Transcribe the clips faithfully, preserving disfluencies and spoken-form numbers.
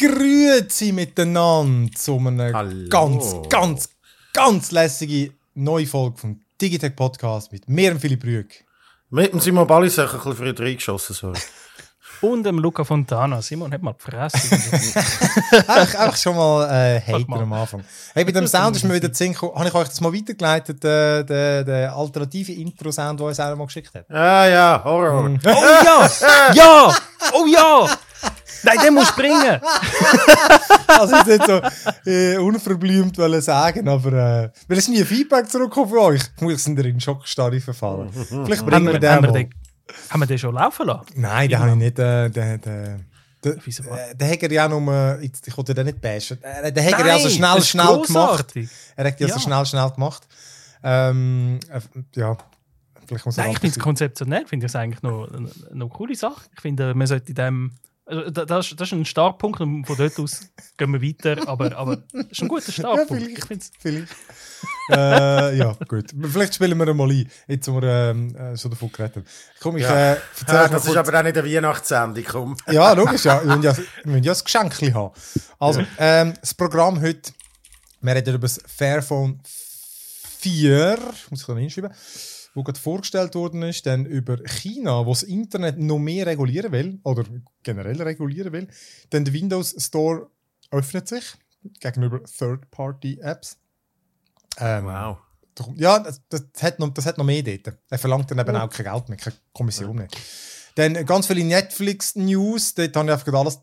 Grüezi miteinander zu einer Hallo. ganz, ganz, ganz lässigen neuen Folge vom Digitech Podcast mit mir und Philipp Brügg. Mit dem Simon Ballis ein bisschen früher reingeschossen, sorry. Und dem Luca Fontana. Simon hat mal gefressen. Einfach schon mal äh, Hater am Anfang. Hey, bei dem Sound ist mir wieder zehn gekommen. Habe ich euch das mal weitergeleitet, äh, den, den alternativen Intro-Sound, den uns einer mal geschickt hat? Ah ja, Horror. Mm. Oh ja! Ja! Oh ja! Nein, der muss springen! Also ich jetzt so äh, unverblümt wollen sagen, aber äh, weil es nie Feedback zurückkommt von euch, muss ich sind in den Schockstarre verfallen. Vielleicht bringen wir den mal. Haben wir den schon laufen lassen? Nein, den habe ich nicht. Äh, den den, den, äh, den hat er ja nur... Jetzt, ich wollte den nicht bashen. Äh, den hat er ja so schnell, schnell gemacht. Er hat ja so schnell, schnell gemacht. Ähm, äh, ja, vielleicht muss Nein, ich finde es konzeptionell. Finde ich es eigentlich noch, noch eine coole Sache. Ich finde, man sollte in dem... Das, das ist ein Startpunkt und von dort aus gehen wir weiter, aber, aber das ist ein guter Startpunkt. Ja, vielleicht. vielleicht. äh, ja, gut. Vielleicht spielen wir mal ein, jetzt wo wir äh, schon davon geredet haben. Komm, ich, ja. äh, ja, das ist aber auch nicht eine Weihnachtssendung, komm. Ja, logisch, ja. Wir müssen ja, wir müssen ja ein Geschenkchen haben. Also, ähm, das Programm heute, wir reden über das Fairphone vier, muss ich da hinschreiben, wo gerade vorgestellt worden ist, dann über China, wo das Internet noch mehr regulieren will, oder generell regulieren will. Dann der Windows Store öffnet sich gegenüber Third-Party-Apps. Ähm, wow. Ja, das, das, hat noch, das hat noch mehr dort. Er verlangt dann eben ja. auch kein Geld mehr, keine Kommission ja. mehr. Dann ganz viele Netflix-News, dort habe ich einfach alles,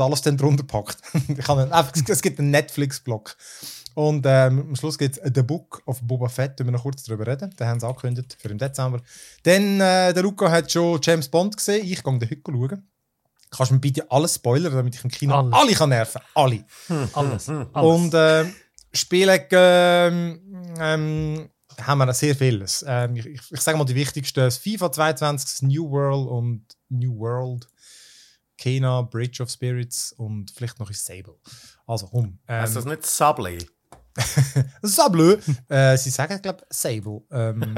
alles dann drunter gepackt. Ich habe einfach, es gibt einen Netflix-Blog. Und ähm, am Schluss gibt es The Book of Boba Fett, da wir noch kurz darüber reden. Da haben sie angekündigt für im Dezember. Dann, äh, der Luca hat schon James Bond gesehen. Ich gehe den heute schauen. Kannst du mir bitte alles spoilern, damit ich im Kino alles. alle kann nerven kann? Alle. Hm, alles. Hm, alles. Und äh, Spiele ähm, ähm, haben wir sehr vieles. Ähm, ich, ich sage mal die wichtigsten. Das FIFA zweiundzwanzig, das New World und New World. Kena, Bridge of Spirits und vielleicht noch ein Sable. Also, um. Ähm, heißt das nicht Sable? Sable! äh, sie sagen, glaube ich, Sable. Ähm,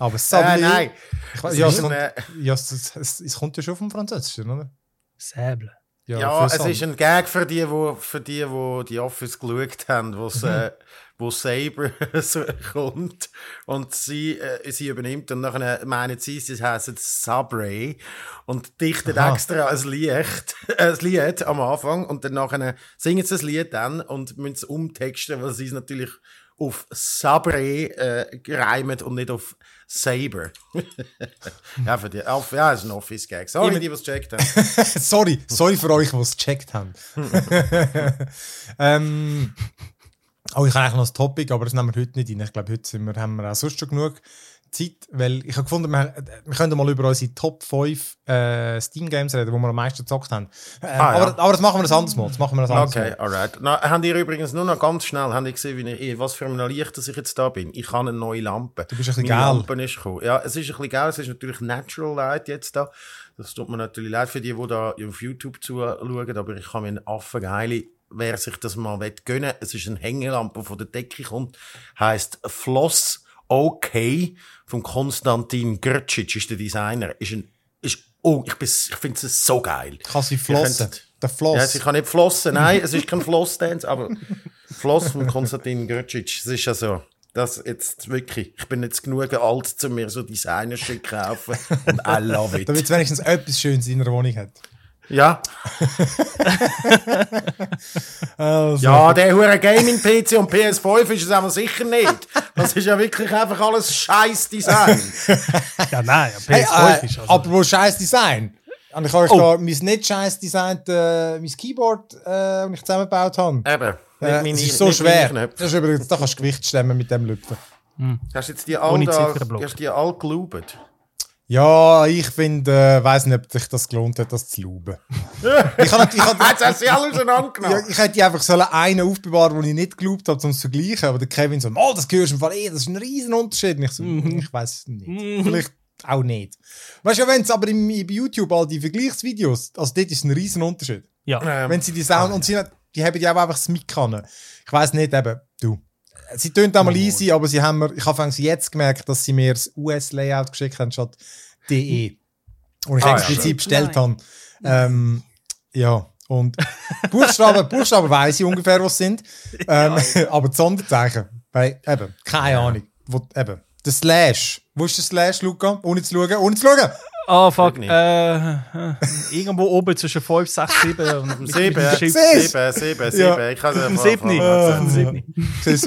aber Sable. Äh, nein! Ich, ja, es, kommt, eine... ja es, es, es kommt ja schon vom Französischen, oder? Sable. Ja, ja es Sable. Ist ein Gag für die, wo, für die, wo die Office geschaut haben, äh, wo Saber kommt und sie, äh, sie übernimmt. Und nachher meinen sie, sie heißen Sabre und dichtet Aha. extra ein Lied, ein Lied am Anfang. Und dann nachher singen sie das Lied dann und müssen es umtexten, weil sie es natürlich auf Sabre äh, reimen und nicht auf Saber. Ja, für die, auf, ja, das ist ein Office-Gag. Sorry, ich, die, die es gecheckt haben. sorry, sorry für euch, die es gecheckt haben. ähm, oh, ich habe eigentlich noch ein Topic, aber das nehmen wir heute nicht rein. Ich glaube, heute sind wir, haben wir auch sonst schon genug Zeit, weil ich habe gefunden, wir, wir können mal über unsere Top fünf äh, Steam-Games reden, die wir am meisten gezockt haben. Äh, ah, aber, ja. aber das machen wir ein anderes Mal. Das machen wir ein anderes okay, Mal. Alright. Na, habt ihr übrigens nur noch ganz schnell habt ihr gesehen, wie ich, was für ein Licht dass ich jetzt da bin? Ich habe eine neue Lampe. Du bist ein bisschen Meine Lampe ist gekommen. Ja, es ist ein bisschen geil. Es ist natürlich Natural Light jetzt da. Das tut mir natürlich leid für die, die da auf YouTube zuschauen, aber ich habe mir einen affengeile. Wer sich das mal gönnen will, es ist eine Hängelampe, die von der Decke kommt, heisst Floss Okay von Konstantin Grcic, ist der Designer. Ist ein, ist, oh, ich, ich finde es so geil. Kann sie flossen? Der Floss. Ja, sie kann nicht flossen, nein, es ist kein Floss-Dance, aber Floss von Konstantin Grcic, es ist ja so. Das jetzt wirklich, ich bin jetzt genug alt, um mir so Designer-Stück zu kaufen und I love it. Damit es wenigstens etwas Schönes in der Wohnung hat. Ja. Also. Ja, der hure Gaming-P C und P S fünf ist es aber sicher nicht. Das ist ja wirklich einfach alles scheiß Design. Ja, nein, ja, P S fünf hey, äh, ist also... Aber wo scheiß Design? Und ich habe euch oh. da mein nicht scheiß Design, äh, mein Keyboard, das äh, ich zusammengebaut habe. Eben. Äh, meine, das ist so schwer. Das ist übrigens, da kannst du Gewicht stemmen mit dem Lüpfen. Hm. Hast du jetzt die all, all gelaubt? Ja, ich finde, äh, weiss nicht, ob sich das gelohnt hat, das zu lauben. Ich habe ich habe sie alle auseinandergenommen. Ich hätte einfach so einen aufbewahren, den ich nicht geglaubt habe, um es zu gleichen. Aber der Kevin so, oh, das gehörst du im Fall eh, das ist ein riesen Unterschied. Und ich so, mm-hmm. ich weiss es nicht. Mm-hmm. Vielleicht auch nicht. Weißt du, wenn es aber im, bei YouTube all die Vergleichsvideos, also dort ist ein riesen Unterschied. Ja. Ähm, wenn sie die Sound, ah, und sie, die haben ja auch einfach das Mitkannen. Ich weiss nicht, eben, du. Sie tönt einmal oh. easy, aber sie haben mir, ich habe jetzt gemerkt, dass sie mir das U S-Layout geschickt haben statt D E. Und ich ah, explizit ja, bestellt habe. Ähm, ja, Und Buchstaben, Buchstaben weiss ich ungefähr, was sie sind. Ähm, ja. Aber die Sonderzeichen, weil, eben, keine Ahnung. Wo, eben, der Slash. Wo ist der Slash, Luca? Ohne zu schauen, ohne zu schauen! Ah, oh, fuck. Äh, irgendwo oben zwischen fünf, sechs, sieben und sieben. sieben, sieben, sieben. Ich kann es nicht. Ich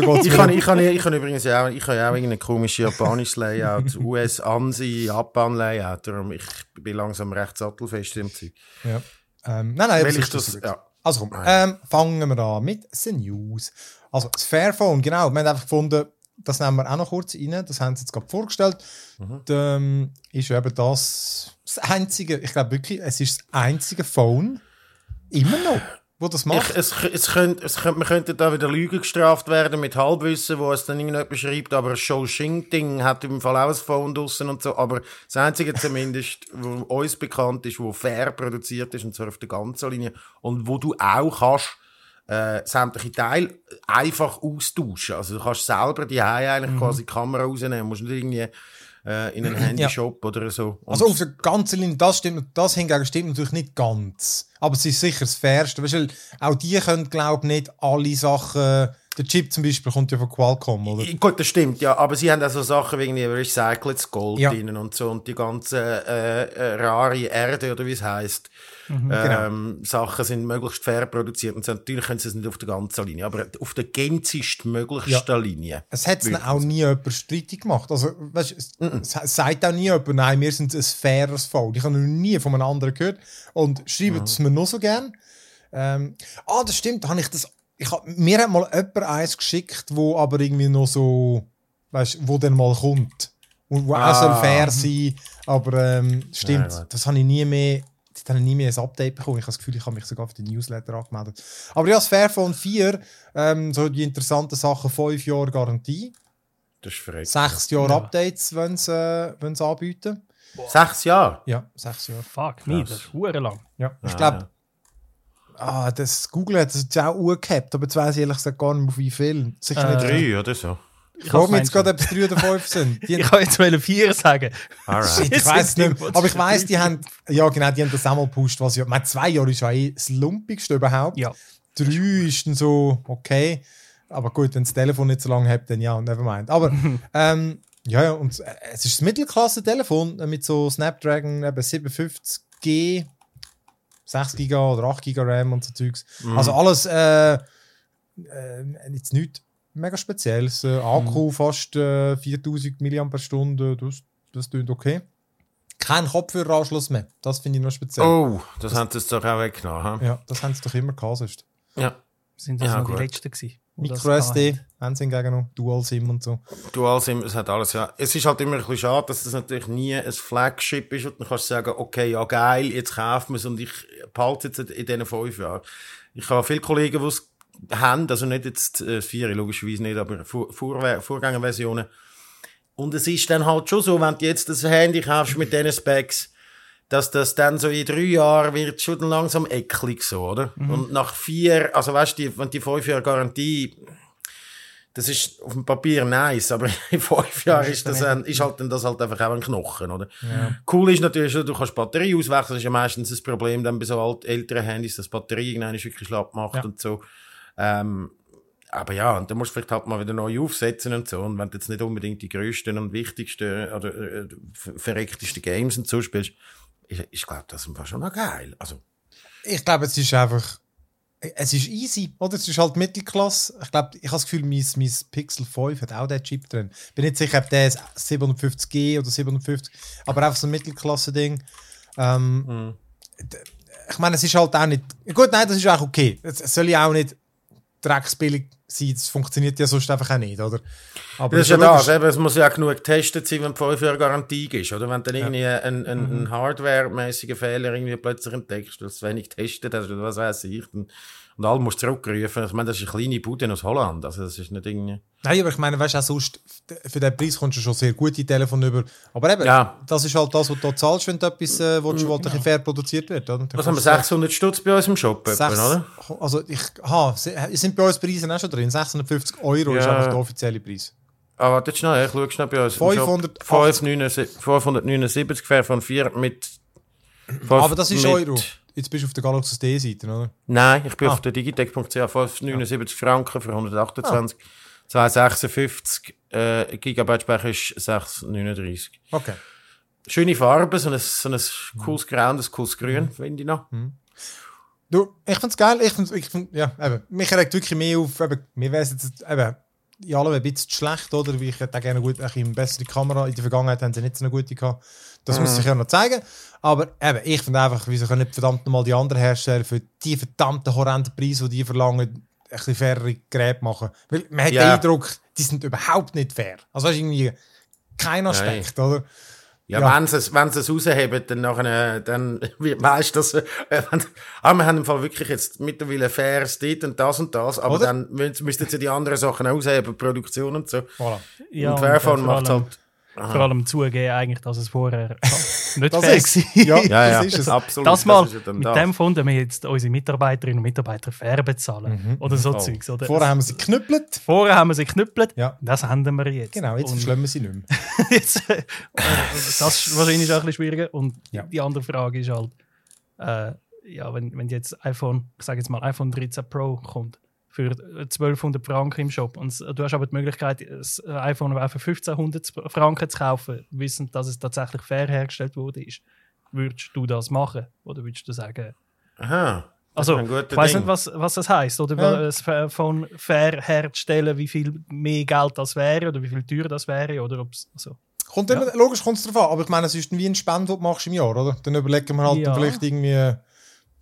habe übrigens auch, ich habe auch irgendein komisches japanisches Layout. U S-Ansi, Japan-Layout. Darum ich bin langsam recht sattelfest im Zeug. Ja. Ähm, nein, nein, ich das, das ja. Also komm, ähm, fangen wir an mit den News. Also das Fairphone, genau. Wir haben einfach gefunden, das nehmen wir auch noch kurz rein, das haben sie jetzt gerade vorgestellt. Mhm. Ähm, ist eben das, das einzige, ich glaube wirklich, es ist das einzige Phone, immer noch, wo das macht. Ich, es, es könnte, es könnte, man könnte da wieder Lügen gestraft werden mit Halbwissen, wo es dann irgendjemand beschreibt, aber Shou-Shing-Ding hat im Fall auch ein Phone draussen und so, aber das einzige zumindest, wo uns bekannt ist, wo fair produziert ist, und zwar auf der ganzen Linie, und wo du auch kannst, Äh, sämtliche Teile einfach austauschen. Also du kannst selber die eigentlich mhm. quasi die Kamera rausnehmen, musst nicht irgendwie äh, in einen Handyshop ja. oder so. Und also auf der ganzen Linie, das stimmt, das hingegen stimmt natürlich nicht ganz. Aber es ist sicher das Fairste. Weißt du, auch die können, glaube ich, nicht alle Sachen. Der Chip zum Beispiel kommt ja von Qualcomm, oder? Gut, das stimmt, ja. Aber sie haben auch so Sachen wie irgendwie recyceltes Gold ja. drin und so und die ganze äh, äh, rare Erde oder wie es heisst. Mhm, ähm, genau. Sachen sind möglichst fair produziert und so. Natürlich können sie es nicht auf der ganzen Linie, aber auf der gänzigstmöglichsten ja. Linie. Es hat es auch nie jemand streitig gemacht. Also, weißt, es, es sagt auch nie jemand, nein, wir sind ein faires Fall. Ich habe noch nie von einem anderen gehört und schreiben mhm. es mir noch so gern. Ähm, ah, das stimmt, da habe ich das. Ich hab, mir hat mal jemand eins geschickt, wo aber irgendwie noch so, weißt, wo dann mal kommt. Und wo ah. auch soll fair sein, aber ähm, stimmt, nein, das habe ich nie mehr, das habe ich nie mehr ein Update bekommen. Ich habe das Gefühl, ich habe mich sogar auf den Newsletter angemeldet. Aber ja, das Fairphone vier, ähm, so die interessanten Sachen, fünf Jahre Garantie. Das ist verrückt. sechs Jahre ja. Updates, wenn sie äh, anbieten. Boah. Sechs Jahre? Ja, sechs Jahre. Fuck, nee, das ist verdammt lang. Ja, ich glaube... Ja. Ah, das Google hat das jetzt auch angehabt, aber jetzt weiss ich ehrlich gesagt gar nicht, auf wie viel. Sicher äh, nicht drei oder so. Ich frage mich jetzt gerade, ob es drei oder fünf sind. Die ich kann jetzt mal vier sagen. Shit, ich weiss nicht. Aber ich weiss, die haben, ja genau, die haben das auch mal gepusht, was ja, mein zwei Jahre ist ja eh das lumpigste überhaupt. Ja. Drei ist dann so, okay. Aber gut, wenn das Telefon nicht so lange hat, dann ja, nevermind. Aber, ähm, ja, ja, und es ist das Mittelklasse-Telefon mit so Snapdragon eben siebenhundertfünfzig G. sechs Gigabyte oder acht Gigabyte RAM und so Zeugs. Mm. Also alles äh, äh, jetzt nichts mega Spezielles. Äh, Akku mm. fast äh, viertausend Milliampere-Stunden, das, das klingt okay. Kein Kopfhöreranschluss mehr, das finde ich noch speziell. Oh, das, das haben sie jetzt doch auch weggenommen. He? Ja, das haben sie doch immer gehabt sonst. Ja. Sind das ja, noch gut. Die letzten gewesen? MicroSD, haben sie hingegen noch, DualSIM und so. DualSIM, es hat alles, ja. Es ist halt immer ein bisschen schade, dass es natürlich nie ein Flagship ist und dann kannst du sagen, okay, ja geil, jetzt kaufen wir es und ich behalte es jetzt in diesen fünf Jahren. Ich habe viele Kollegen, die es haben, also nicht jetzt das Vier, logischerweise nicht, aber Vor- Vor- Vorgängerversionen. Und es ist dann halt schon so, wenn du jetzt das Handy kaufst mit diesen Specs, dass das dann so in drei Jahren wird schon langsam ecklig so, oder? Mhm. Und nach vier, also weißt du, wenn die fünf Jahre Garantie, das ist auf dem Papier nice, aber in fünf Jahren ist, das ein, ist halt das halt einfach auch ein Knochen, oder? Ja. Cool ist natürlich, du kannst Batterie auswechseln, das ist ja meistens das Problem dann bei so alt, älteren Handys, dass die Batterie irgendwann wirklich schlapp macht ja. und so. Ähm, aber ja, und dann musst du vielleicht halt mal wieder neu aufsetzen und so, und wenn du jetzt nicht unbedingt die grössten und wichtigsten oder äh, verrecktesten Games und so spielst, Ich, ich glaube, das war schon noch geil. Also. Ich glaube, es ist einfach. Es ist easy, oder? Es ist halt Mittelklasse. Ich glaube, ich habe das Gefühl, mein, mein Pixel fünf hat auch diesen Chip drin. Ich bin nicht sicher, ob der siebenhundertfünfzig G oder siebenhundertfünfzig, aber einfach so ein Mittelklasse-Ding. Ähm, mhm. Ich meine, es ist halt auch nicht. Gut, nein, das ist auch okay. Es soll ja auch nicht drecksbillig sein. Das funktioniert ja sonst einfach auch nicht, oder? Aber das ist ja das. Eben, es muss ja auch genug getestet sein, wenn fünf Jahre Garantie ist, oder? Wenn du dann ja. irgendwie einen, einen, einen hardwaremäßigen Fehler irgendwie plötzlich entdeckst, weil du es wenig getestet hast, oder was weiß ich. Und, und alle musst zurückrufen. Ich meine, das ist eine kleine Bude aus Holland. Also das ist nicht irgendwie... Nein, aber ich meine, weißt du auch sonst, für den Preis kommst du schon sehr gute Telefone über. Aber eben, ja. das ist halt das, was du zahlst, wenn du etwas äh, willst, was genau. fair produziert wird. Oder? Was haben wir, sechshundert Stutz bei uns im Shop? sechs, etwa, oder? Also ich, ha, sind bei uns Preise auch schon drin. sechshundertfünfzig Euro ja. ist einfach der offizielle Preis. Ah, warte schnell, ich schaue schnell bei uns. fünfhundertneunundsiebzig Fairphone vier mit... fünf, aber das ist mit Euro. Jetzt bist du auf der Galaxus D-Seite, oder? Nein, ich bin ah. auf der digitec punkt c h fünfhundertneunundsiebzig ja. Franken für hundertachtundzwanzig. Ah. zweihundertsechsundfünfzig äh, Gigabyte Speicher ist sechshundertneununddreißig. Okay. Schöne Farbe, so ein, so ein cooles Grau und ein cooles Grün, mhm. finde ich noch. Mhm. Du, ich finde es geil. Ich find's, ich find, ja, eben, mich regt wirklich mehr auf. Eben, mir wäre es jetzt eben, in allem ein bisschen schlecht, oder? Weil ich hätte auch gerne gut, eine bessere Kamera. In der Vergangenheit haben sie nicht so eine gute gehabt. Das mhm. muss sich ja noch zeigen. Aber eben, ich finde einfach, wieso können nicht verdammt nochmal die anderen Hersteller für die verdammten horrenden Preise, die die verlangen, ein bisschen fairere Geräte machen. Weil man hat yeah. den Eindruck, die sind überhaupt nicht fair. Also das ist irgendwie kein Aspekt, Nein. oder? Ja, ja. wenn sie es, wenn sie es rausheben, dann nachher, dann weisst du, dass, äh, wenn, ah, wir haben im Fall wirklich jetzt mittlerweile faires Date und das und das, aber oder? Dann müssten sie die anderen Sachen rausheben, Produktion und so. Voilà. Ja, und Fairphone macht allem, halt... Aha. Vor allem zugeben eigentlich, dass es vorher nicht fair ist. Ja, ja, ja, das ist es. Absolut. Das mal, das ist ja mit das. Dem Fund, wir jetzt unsere Mitarbeiterinnen und Mitarbeiter fair bezahlen. Mhm. Oder so oh. Zeugs. Oder? Vorher haben wir sie knüppelt. Vorher haben wir sie knüppelt. Ja. Das haben wir jetzt. Genau, jetzt verschlemmen wir sie nicht mehr. jetzt, äh, das ist wahrscheinlich auch ein bisschen schwieriger. Und ja. die andere Frage ist halt, äh, ja, wenn, wenn jetzt iPhone, ich sage jetzt mal iPhone dreizehn Pro kommt, für zwölfhundert Franken im Shop. Und du hast aber die Möglichkeit, das iPhone auch für fünfzehnhundert Franken zu kaufen, wissend, dass es tatsächlich fair hergestellt wurde. Würdest du das machen? Oder würdest du sagen... Aha, das also, ist ein ich weiss Ding. Nicht, was, was das heisst. Oder ja. das Phone fair herzustellen, wie viel mehr Geld das wäre oder wie viel teurer das wäre. Oder ob's, also, kommt ja. immer, logisch kommt es darauf an, aber ich meine, es ist wie ein Spend, den du machst im Jahr, oder? Dann überlegen wir halt ja. vielleicht irgendwie...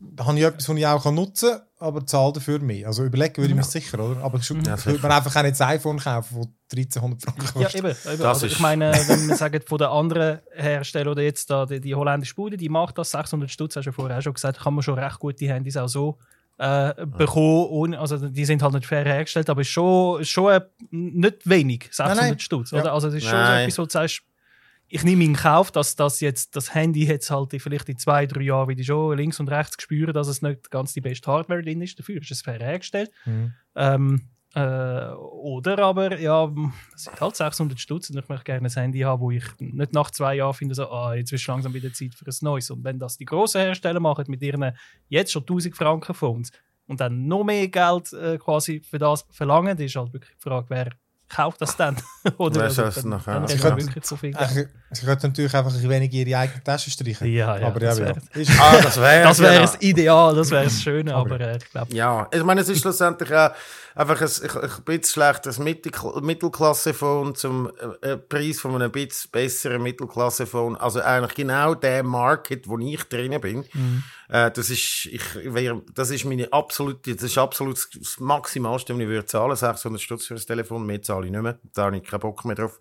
Da habe ich etwas, das ich auch nutzen kann, aber zahle dafür mehr. Also überlegen würde ich mir sicher, oder? Aber ich ja, würde man einfach auch nicht das iPhone kaufen, das dreizehnhundert Franken kostet. Ja, eben. eben. Also ich meine, wenn wir sagen, von den anderen Herstellern, oder jetzt da, die, die holländische Bude, die macht das, sechshundert Stutz, hast du ja vorher auch schon gesagt, kann man schon recht gut die Handys auch so äh, bekommen. Ohne, also die sind halt nicht fair hergestellt, aber schon, schon äh, nicht wenig, sechshundert nein, nein. Stutz. Oder? Ja. Also es ist schon nein. so etwas, wo du sagst, ich nehme in Kauf, dass das, jetzt, das Handy jetzt halt vielleicht in zwei, drei Jahren wieder schon links und rechts spüren, dass es nicht ganz die beste Hardware drin ist. Dafür ist es fair hergestellt. Mhm. Ähm, äh, oder aber, ja, es sind halt sechshundert Stutz und ich möchte gerne ein Handy haben, wo ich nicht nach zwei Jahren finde, so, ah, jetzt ist langsam wieder Zeit für ein neues. Und wenn das die grossen Hersteller machen mit ihren jetzt schon tausend Franken Phones und dann noch mehr Geld äh, quasi für das verlangen, ist halt wirklich die Frage, wer kauft das dann? Oder also, das dann, dann sie können wirklich so viel Geld. Sie könnten natürlich einfach ein wenig ihre eigene Tasche streichen. Ja, ja, aber ja, das wäre ja. ah, das wär das wär's ja. ideal, das wäre das Schöne, aber, aber ich glaube... Ja, ich meine, es ist schlussendlich auch einfach ein, ein bisschen schlechtes Mittelklasse-Phone zum äh, Preis von einem bisschen besseren Mittelklasse-Phone. Also eigentlich genau der Market, wo ich drin bin. Mhm. Äh, das, ist, ich, das ist meine absolute, das ist absolut das Maximalste, was ich würde zahlen. sechshundert Stutz für das Telefon, mehr zahle ich nicht mehr. Da habe ich keinen Bock mehr drauf.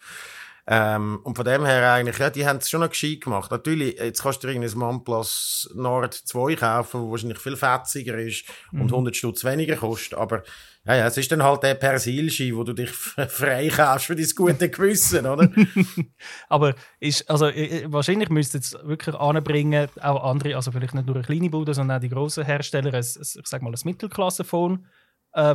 Ähm, und von dem her eigentlich, ja, die haben es schon noch gescheit gemacht. Natürlich, jetzt kannst du irgendein OnePlus Nord zwei kaufen, das wahrscheinlich viel fetziger ist und mhm. hundert Stutz weniger kostet. Aber ja, ja, es ist dann halt der Persilschein, wo du dich frei kaufst für dein gute Gewissen, oder? Aber ist, also, wahrscheinlich müsste jetzt wirklich anbringen, auch andere, also vielleicht nicht nur eine kleine Bude, sondern auch die grossen Hersteller, ein, ich sag mal, ein Mittelklasse-Phone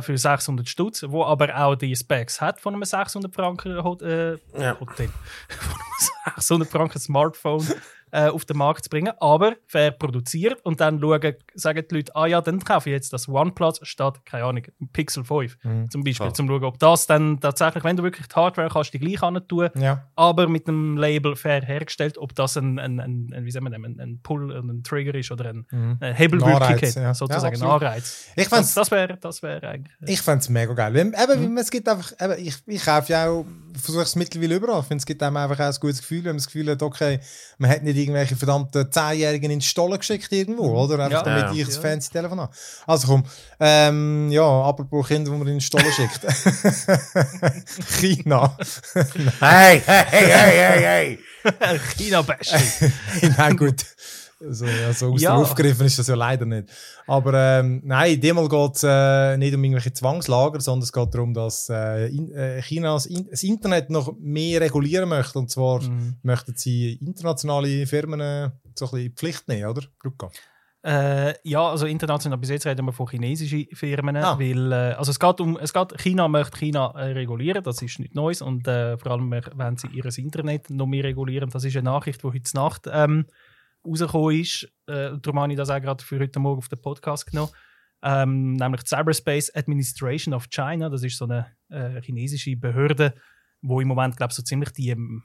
für sechshundert Stutz, wo aber auch die Specs hat von einem sechshundert Franken Hot- äh, ja. Hotel, von einem sechshundert Franken Smartphone äh, auf den Markt zu bringen, aber fair produziert und dann schauen, sagen die Leute, ah ja, dann kaufe ich jetzt das OnePlus statt, keine Ahnung, Pixel fünf mhm. zum Beispiel, um zu schauen, ob das dann tatsächlich, wenn du wirklich die Hardware kannst, die gleich hin tun, ja. aber mit dem Label fair hergestellt, ob das ein, ein, ein, wie sagen wir, ein, ein Pull, ein Trigger ist oder ein, mhm. ein Hebelwirkung ja. sozusagen ja, Anreiz. Ich find's, das wäre das wär eigentlich... Ich fände es mega geil. Eben, mhm. es gibt einfach, eben, ich, ich kaufe ja auch, versuche es mittlerweile überall, ich finde, es gibt einem einfach auch ein gutes Gefühl, wenn man das Gefühl hat, okay, man hat nicht irgendwelche verdammten Zehnjährigen in den Stollen geschickt irgendwo, oder? Einfach ja, damit ja. ich ein fancy Telefon habe. Also komm, ähm, ja, apropos Kinder, die man in den Stollen schickt. China. hey, hey, hey, hey, hey! China-Bashing. Nein, gut. So, also aus ja. der aufgegriffen ist das ja leider nicht. Aber ähm, nein, diesmal geht es äh, nicht um irgendwelche Zwangslager, sondern es geht darum, dass äh, in, äh, China das, in- das Internet noch mehr regulieren möchte. Und zwar mm. möchten sie internationale Firmen äh, so ein bisschen in Pflicht nehmen, oder? Äh, ja, also international, bis jetzt reden wir von chinesischen Firmen. Ah. Weil, äh, also es geht um, es geht, China möchte China äh, regulieren, das ist nichts Neues. Und äh, vor allem, wenn sie ihr Internet noch mehr regulieren, das ist eine Nachricht, die heute Nacht... Ähm, rausgekommen ist. Äh, darum habe ich das auch gerade für heute Morgen auf den Podcast genommen. Ähm, nämlich Cyberspace Administration of China. Das ist so eine äh, chinesische Behörde, die im Moment, glaube ich, so ziemlich die ähm,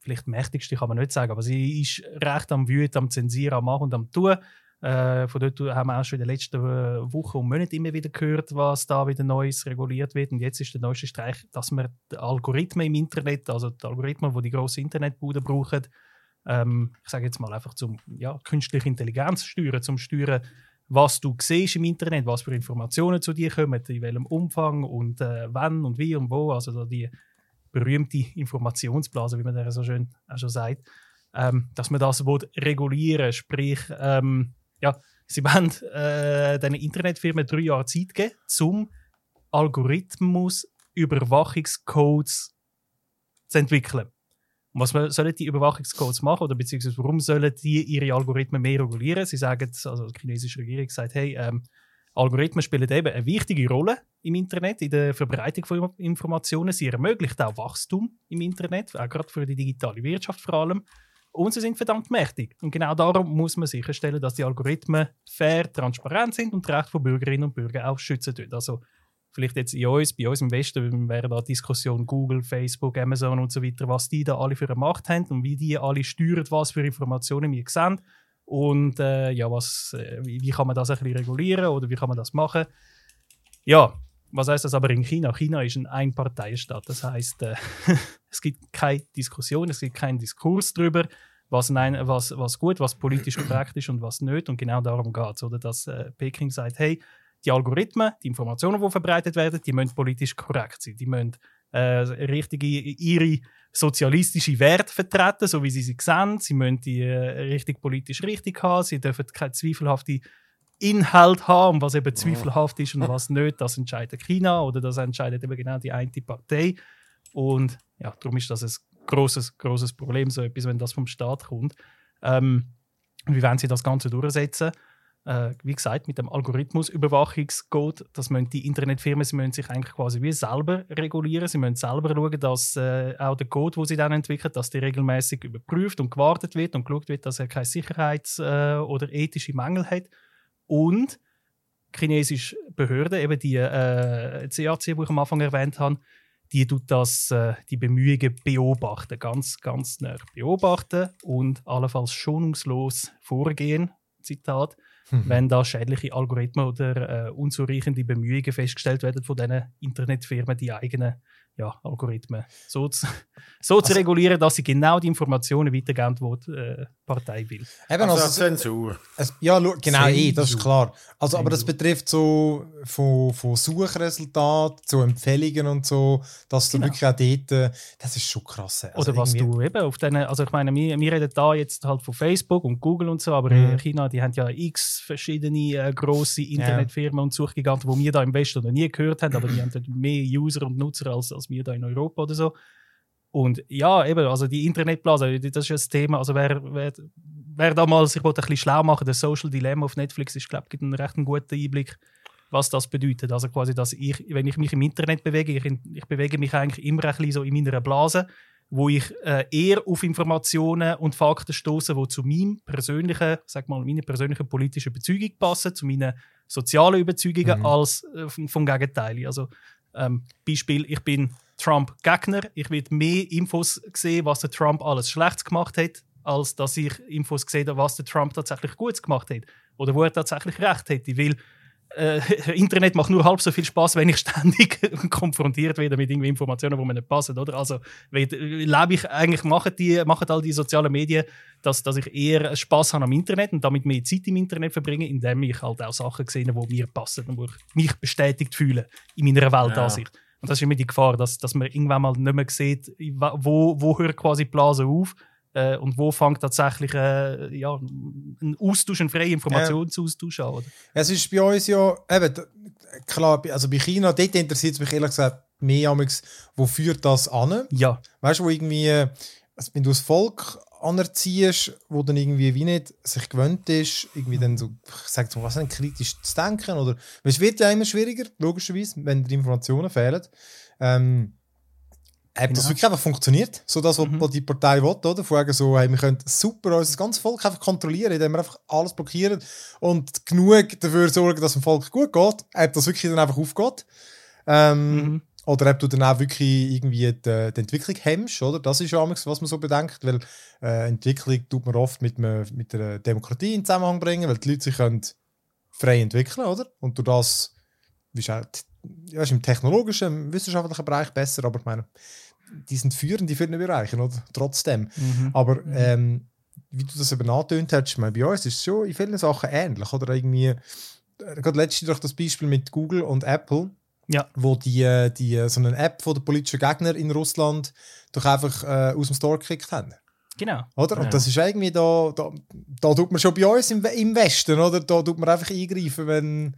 vielleicht mächtigste, kann man nicht sagen, aber sie ist recht am Wüten, am Zensieren, am Machen und am Tun. Äh, von dort haben wir auch schon in den letzten Wochen und Monaten immer wieder gehört, was da wieder Neues reguliert wird. Und jetzt ist der neueste Streich, dass man die Algorithmen im Internet, also die Algorithmen, die die grossen Internetbuden brauchen, ähm, ich sage jetzt mal einfach zum ja, künstliche Intelligenz steuern, zum Steuern, was du siehst im Internet, was für Informationen zu dir kommen, in welchem Umfang und äh, wann und wie und wo. Also da die berühmte Informationsblase, wie man das so schön auch schon sagt, ähm, dass man das regulieren will. Sprich, ähm, ja, sie wollen äh, den Internetfirmen drei Jahre Zeit geben, um Algorithmus-Überwachungscodes zu entwickeln. Und was sollen die Überwachungscodes machen oder beziehungsweise warum sollen die ihre Algorithmen mehr regulieren? Sie sagen, also die chinesische Regierung sagt, hey, ähm, Algorithmen spielen eben eine wichtige Rolle im Internet, in der Verbreitung von Informationen. Sie ermöglichen auch Wachstum im Internet, auch gerade für die digitale Wirtschaft vor allem. Und sie sind verdammt mächtig. Und genau darum muss man sicherstellen, dass die Algorithmen fair, transparent sind und die Rechte von Bürgerinnen und Bürgern auch schützen tun. Also vielleicht jetzt in uns, bei uns im Westen wäre da Diskussion Google, Facebook, Amazon und so weiter, was die da alle für eine Macht haben und wie die alle steuern, was für Informationen wir sehen. Und äh, ja, was, äh, wie, wie kann man das ein bisschen regulieren oder wie kann man das machen? Ja, was heisst das aber in China? China ist ein Einparteienstaat. Das heisst, äh, es gibt keine Diskussion, es gibt keinen Diskurs darüber, was, nein, was, was gut, was politisch korrekt ist und was nicht. Und genau darum geht es, dass äh, Peking sagt, hey, die Algorithmen, die Informationen, die verbreitet werden, die müssen politisch korrekt sein. Die müssen äh, richtige, ihre sozialistische Werte vertreten, so wie sie sie sehen. Sie müssen die äh, richtig politisch richtig haben. Sie dürfen keine zweifelhafte Inhalt haben, was eben zweifelhaft ist und was nicht, das entscheidet China oder das entscheidet eben genau die eine Partei. Und ja, darum ist das ein grosses, grosses Problem, so etwas, wenn das vom Staat kommt. Ähm, wie wollen sie das Ganze durchsetzen? Äh, wie gesagt, mit dem Algorithmusüberwachungscode, das müssen die Internetfirmen, sie müssen sich eigentlich quasi wie selber regulieren. Sie müssen selber schauen, dass äh, auch der Code, den sie dann entwickeln, dass der regelmäßig überprüft und gewartet wird und geschaut wird, dass er keine Sicherheits- oder ethische Mängel hat. Und die chinesische Behörde, eben die äh, C A C, die ich am Anfang erwähnt habe, die tut das, äh, die Bemühungen beobachten, ganz, ganz nah beobachten und allenfalls schonungslos vorgehen, Zitat, mhm. wenn da schädliche Algorithmen oder äh, unzureichende Bemühungen festgestellt werden von diesen Internetfirmen, die eigenen ja, Algorithmen so zu, so also, zu regulieren, dass sie genau die Informationen weitergeben, die die äh, Partei will. Eben also, also Zensur. Es, ja, genau, Zensur. Eh, das ist klar. Also, aber das betrifft so von, von Suchresultaten zu Empfehlungen und so, dass du genau. wirklich auch dort, das ist schon krass. Also Oder was du eben auf diesen, also ich meine, wir, wir reden da jetzt halt von Facebook und Google und so, aber mhm. in China, die haben ja x verschiedene äh, grosse Internetfirmen ja. und Suchgiganten, die wir da im Westen noch nie gehört haben, aber die haben dort mehr User und Nutzer als als wir hier in Europa oder so. Und ja, eben, also die Internetblase, das ist ja ein Thema, also wer, wer, wer da mal sich ein bisschen schlau machen will, der Social Dilemma auf Netflix ist, glaube ich, gibt einen recht guten Einblick, was das bedeutet. Also quasi, dass ich, wenn ich mich im Internet bewege, ich, ich bewege mich eigentlich immer ein bisschen so in meiner Blase, wo ich äh, eher auf Informationen und Fakten stoße, die zu meinem persönlichen, sag mal, meiner persönlichen politischen Überzeugung passen, zu meinen sozialen Überzeugungen, mhm. als äh, vom Gegenteil. Also Ähm, Beispiel, ich bin Trump-Gegner. Ich will mehr Infos sehen, was der Trump alles schlecht gemacht hat, als dass ich Infos gesehen habe, was der Trump tatsächlich gut gemacht hat oder wo er tatsächlich recht hätte. Weil äh, Internet macht nur halb so viel Spaß, wenn ich ständig konfrontiert werde mit irgendwie Informationen, die mir nicht passen. Oder? Also lebe ich eigentlich, machen, die, machen all die sozialen Medien, dass, dass ich eher Spaß habe am Internet und damit mehr Zeit im Internet verbringe, indem ich halt auch Sachen sehe, die mir passen und wo ich mich bestätigt fühle in meiner Weltansicht. Ja. Und das ist immer die Gefahr, dass, dass man irgendwann mal nicht mehr sieht, wo, wo hört quasi die Blase auf äh, und wo fängt tatsächlich äh, ja, ein Austausch, ein freier Informationsaustausch ja. an. Oder? Es ist bei uns ja, eben, klar, also bei China, dort interessiert es mich ehrlich gesagt mehr amigs, wo führt das an? Ja. Weißt du, wo irgendwie, wenn du das Volk anerziehst, wo dann irgendwie wie nicht sich gewöhnt ist, irgendwie dann so, ich sage jetzt mal, was denn, kritisch zu denken oder, es wird ja immer schwieriger, logischerweise, wenn dir Informationen fehlen. Ähm, Hat das wirklich einfach funktioniert? So das, was mhm. die Partei will, oder? Vorher so, hey, wir können super unser ganzes Volk einfach kontrollieren, indem wir einfach alles blockieren und genug dafür sorgen, dass dem Volk gut geht. Ob das wirklich dann einfach aufgeht. Ähm, mhm. Oder ob du dann auch wirklich irgendwie die, die Entwicklung hemmst, oder? Das ist ja auch was man so bedenkt, weil äh, Entwicklung tut man oft mit, einem, mit einer Demokratie in Zusammenhang bringen, weil die Leute sich können frei entwickeln, oder? Und durch das bist du halt im technologischen, im wissenschaftlichen Bereich besser, aber ich meine, die sind führend in vielen Bereichen, oder? Trotzdem. Mhm. Aber ähm, wie du das eben angetönt hast, meine, bei uns ist es schon in vielen Sachen ähnlich, oder? Irgendwie, gerade letztens durch das Beispiel mit Google und Apple, ja. Wo die, die so eine App von den politischen Gegnern in Russland doch einfach äh, aus dem Store gekickt haben. Genau. Oder? Und das ist irgendwie da, da, da tut man schon bei uns im, im Westen, oder? Da tut man einfach eingreifen, wenn...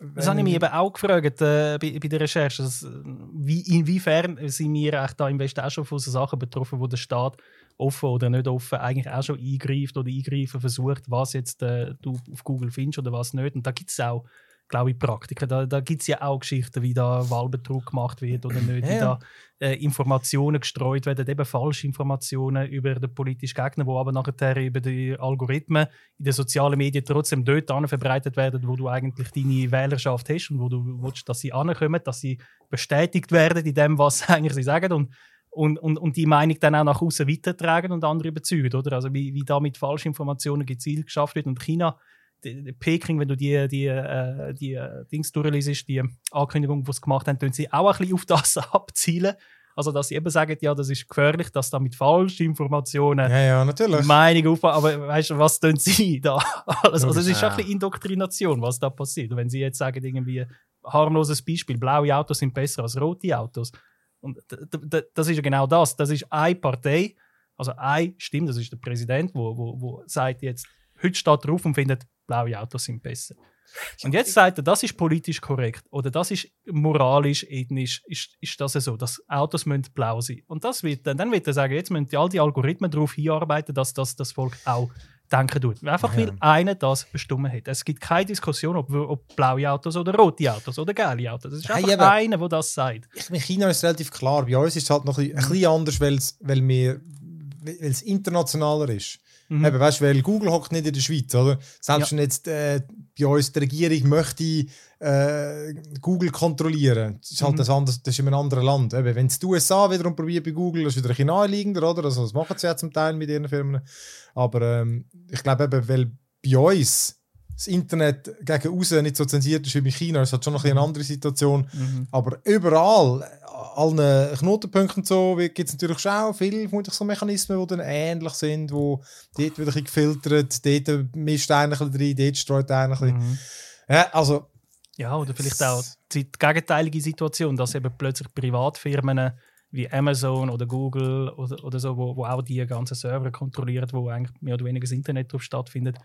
wenn das habe ich mich eben auch gefragt äh, bei, bei der Recherche. Also, wie, inwiefern sind wir echt da im Westen auch schon von so Sachen betroffen, wo der Staat offen oder nicht offen eigentlich auch schon eingreift oder eingreifen versucht, was jetzt äh, du auf Google findest oder was nicht. Und da gibt es auch, glaube ich, Praktiken. Da, da gibt es ja auch Geschichten, wie da Wahlbetrug gemacht wird oder nicht, ja. Wie da äh, Informationen gestreut werden, eben falsche Informationen über den politischen Gegner, die aber nachher über die Algorithmen in den sozialen Medien trotzdem dort verbreitet werden, wo du eigentlich deine Wählerschaft hast und wo du willst, dass sie ankommen, dass sie bestätigt werden in dem, was eigentlich sie sagen und, und, und, und die Meinung dann auch nach außen weitertragen und andere überzeugen. Oder? Also wie, wie da mit falschen Informationen gezielt geschafft wird. Und China, Peking, wenn du die, die, äh, die äh, Dings durchlesest, die Ankündigung, die sie gemacht haben, tun sie auch ein bisschen auf das abzielen. Also, dass sie eben sagen, ja, das ist gefährlich, dass da mit falschen Informationen ja, ja, Meinungen aufbauen. Aber weißt du, was tun sie da alles? Also, es ist schon ein bisschen Indoktrination, was da passiert. Und wenn sie jetzt sagen, irgendwie, harmloses Beispiel, blaue Autos sind besser als rote Autos. Und d- d- das ist ja genau das. Das ist eine Partei, also eine Stimme, das ist der Präsident, der wo, wo, wo sagt jetzt, heute steht drauf und findet, blaue Autos sind besser. Und jetzt sagt er, das ist politisch korrekt oder das ist moralisch, ethnisch, ist, ist das so, dass Autos müssen blau sein. Und das wird, dann wird er sagen, jetzt müssen all die Algorithmen darauf hinarbeiten, dass das, das Volk auch denken tut. Einfach, weil ja. einer das bestimmt hat. Es gibt keine Diskussion, ob, ob blaue Autos oder rote Autos oder gelbe Autos. Es ist einfach hey, einer, der das sagt. In China ist es relativ klar. Bei uns ist es halt noch ein bisschen anders, weil es, weil wir, weil es internationaler ist. Mhm. Eben, weißt, weil Google hockt nicht in der Schweiz, oder? Selbst ja. wenn jetzt äh, bei uns die Regierung möchte äh, Google kontrollieren, das ist halt mhm. ein anderes, das ist in einem anderen Land. Eben, wenn es die U S A wiederum probiert bei Google, das ist wieder ein bisschen naheliegender, oder? Also, das machen sie ja zum Teil mit ihren Firmen. Aber ähm, ich glaube eben, weil bei uns das Internet gegen außen nicht so zensiert ist wie in China, es hat schon noch eine andere Situation. Mhm. Aber überall, allen Knotenpunkten so, gibt es natürlich schon auch viele so Mechanismen, die dann ähnlich sind, wo dort wieder ein gefiltert, dort mischt einer ein bisschen rein, dort streut einer ein bisschen. Mhm. Ja, also, ja, oder vielleicht auch die gegenteilige Situation, dass eben plötzlich Privatfirmen wie Amazon oder Google oder, oder so, wo, wo auch die ganzen Server kontrolliert, wo eigentlich mehr oder weniger das Internet drauf stattfindet,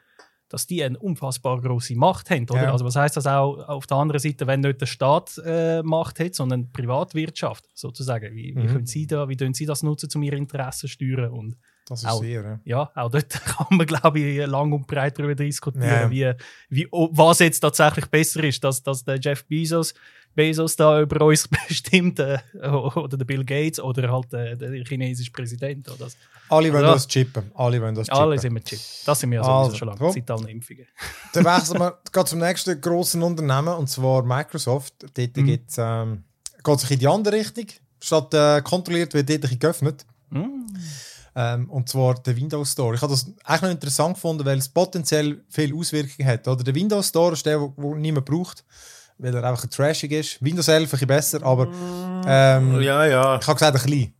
dass die eine unfassbar grosse Macht haben. Oder? Ja. Also was heisst das auch auf der anderen Seite, wenn nicht der Staat äh, Macht hat, sondern die Privatwirtschaft sozusagen? Wie, mhm. wie können Sie da, wie können Sie das nutzen, um Ihre Interessen zu steuern? Und das ist auch, sehr, ja. ja. Auch dort kann man, glaube ich, lang und breit darüber diskutieren, ja. wie, wie, was jetzt tatsächlich besser ist, dass, dass der Jeff Bezos, Bezos da über uns bestimmt äh, oder der Bill Gates oder halt äh, der chinesische Präsident. Oder das. Alle wollen also, das chippen. Alle wollen das chippen. Alle sind wir chippen. Das sind wir also also, schon lange, so. Seit allen Impfungen. Dann wechseln wir gerade zum nächsten grossen Unternehmen, und zwar Microsoft. Dort mhm. geht es ähm, in die andere Richtung. Statt äh, kontrolliert wird dort geöffnet. Mhm. Ähm, und zwar der Windows Store. Ich habe das echt noch interessant gefunden, weil es potenziell viele Auswirkungen hat. Oder der Windows Store ist der, den niemand braucht, weil er einfach ein trashig ist. Windows elf ein bisschen besser, aber ähm, ja, ja. ich habe gesagt, ein klein.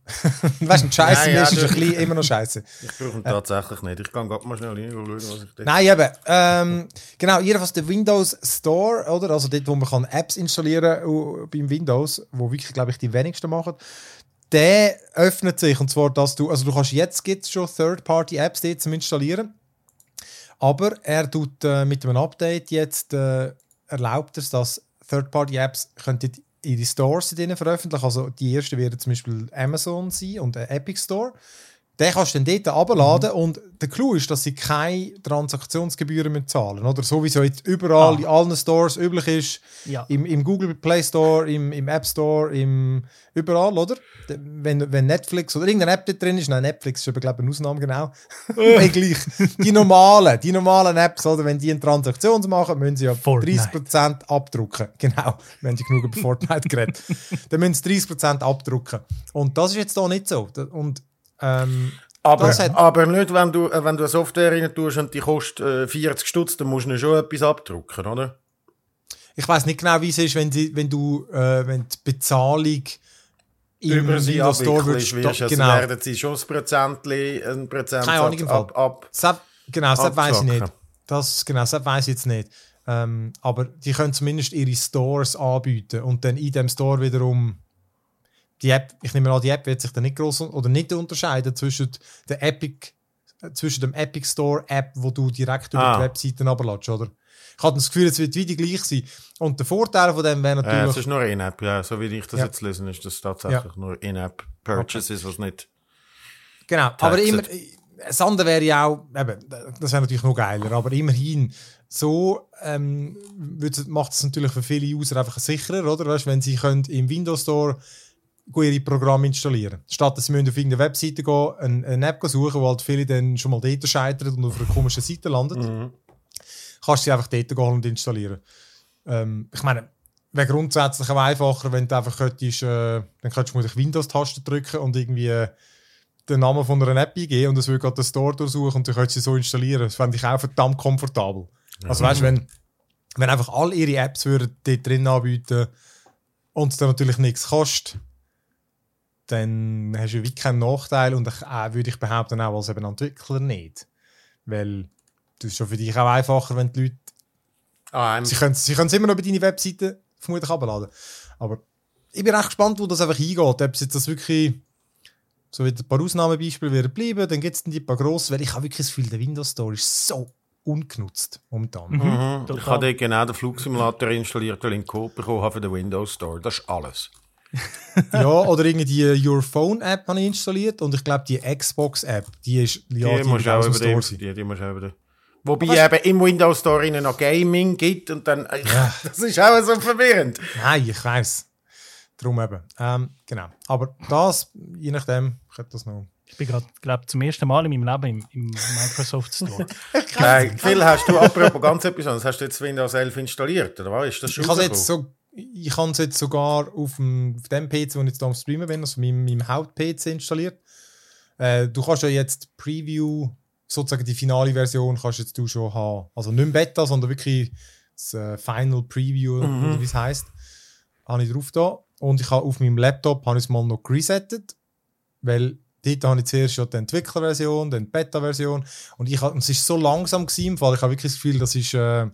Weißt du, ein Scheiße ja, ja, ist, ist ein klein immer noch Scheiße. Ich brauche ihn äh, tatsächlich nicht. Ich kann gerade mal schnell hinschauen, was ich denke. Nein, eben. Ähm, genau, jedenfalls der Windows Store, oder? Also dort, wo man kann Apps installieren kann, beim Windows, wo wirklich, glaube ich, die wenigsten machen. Der öffnet sich, und zwar, dass du, also du kannst jetzt gibt's schon Third-Party-Apps dort zum Installieren, aber er tut äh, mit einem Update jetzt äh, erlaubt es, dass Third-Party-Apps ihre Stores veröffentlichen. Also die ersten werden zum Beispiel Amazon sein und ein Epic Store. Den kannst du dann dort herunterladen mhm. und der Clou ist, dass sie keine Transaktionsgebühren zahlen müssen. Oder so wie es jetzt überall ah. in allen Stores üblich ist. Ja. Im, im Google Play Store, im, im App Store, im, überall, oder? Wenn, wenn Netflix oder irgendeine App da drin ist, nein, Netflix ist aber, glaube ich, eine Ausnahme, genau. Nein, gleich. Die normalen, die normalen Apps, oder? Wenn die eine Transaktion machen, müssen sie ja Fortnite. dreißig Prozent abdrucken. Genau, wir haben ja genug über Fortnite geredet. Dann müssen sie dreißig Prozent abdrucken. Und das ist jetzt hier nicht so. Und Ähm, aber, aber nicht, wenn du, wenn du eine Software rein tust und die kostet vierzig Stutz, dann musst du schon etwas abdrucken, oder? Ich weiss nicht genau, wie es ist, wenn, die, wenn, du, äh, wenn die Bezahlung über sie abwickelst, wirst du, genau. werden sie schon ein Prozentli, ein Prozentsatz ab, ab Seb, genau, das weiss ich nicht. Das, genau, das weiss ich jetzt nicht. Ähm, aber die können zumindest ihre Stores anbieten und dann in dem Store wiederum... Die App, ich nehme an, die App wird sich dann nicht gross oder nicht unterscheiden zwischen, der Epic, zwischen dem Epic Store App, wo du direkt über ah. die Webseite runterlässt, oder? Ich hatte das Gefühl, es wird wieder gleich sein. Und der Vorteil von dem wäre natürlich... Äh, es ist nur In-App, ja. So wie ich das ja. jetzt lese, ist das tatsächlich ja. nur In-App-Purchases, okay. was nicht... Genau, taxed. Aber immer... Das andere wäre ja auch... Eben, das wäre natürlich noch geiler, aber immerhin... So ähm, macht es natürlich für viele User einfach sicherer, oder? Weißt, wenn sie können im Windows Store... ihre Programme installieren. Statt dass sie auf irgendeine Webseite gehen, eine, eine App suchen, wo halt viele dann schon mal dort scheitern und auf einer komischen Seite landet, mhm. kannst du sie einfach dort gehen und installieren. Ähm, ich meine, wäre grundsätzlich auch einfacher, wenn du einfach könntest, äh, dann könntest du die Windows-Taste drücken und irgendwie äh, den Namen von einer App eingeben und es würde gerade den Store durchsuchen und dann könntest du sie so installieren. Das fände ich auch verdammt komfortabel. Mhm. Also weißt du, wenn, wenn einfach alle ihre Apps würden dort drin anbieten und es dann natürlich nichts kostet, dann hast du wirklich keinen Nachteil und ich, äh, würde ich behaupten, auch als eben Entwickler nicht. Weil das ist schon für dich auch einfacher, wenn die Leute... Ah, sie können es immer noch über deine Webseite vermutlich abladen. Aber ich bin echt gespannt, wo das einfach hingeht. Ob es jetzt das wirklich... So wird ein paar Ausnahmebeispiele wieder bleiben, dann gibt es die paar grossen, weil ich habe wirklich das Gefühl, der Windows Store ist so ungenutzt momentan. Mhm, ich habe dort genau den Flugsimulator installiert, weil ich einen Code bekommen habe für den Windows Store. Das ist alles. Ja, oder irgendwie die Your Phone App habe ich installiert und ich glaube die Xbox App, die ist ja die, die musst auch über den Store die, die musst auch über den. Wobei was? Eben im Windows Store noch Gaming gibt und dann ja. Das ist auch so verwirrend. Nein, ich weiß. Darum eben. Ähm, genau. Aber das, je nachdem, ich hätte das noch. Ich bin gerade, glaube zum ersten Mal in meinem Leben im, im Microsoft Store. Nein, Phil, hast du apropos ganz etwas anderes, hast du jetzt Windows elf installiert, oder was? Ist das schon ich habe jetzt so Ich habe es jetzt sogar auf dem, auf dem P C, wo ich jetzt am Streamen bin, also meinem, meinem Haupt-P C installiert. Äh, du kannst ja jetzt Preview, sozusagen die finale Version, kannst jetzt du schon haben. Also nicht im Beta, sondern wirklich das äh, Final Preview, mhm. wie es heisst, habe ich drauf da. Und ich habe auf meinem Laptop habe ich es mal noch resettet, weil dort habe ich zuerst ja die Entwicklerversion, dann die Beta-Version. Und ich habe, es war so langsam gewesen, im Fall. Ich habe wirklich das Gefühl, das ist... Äh,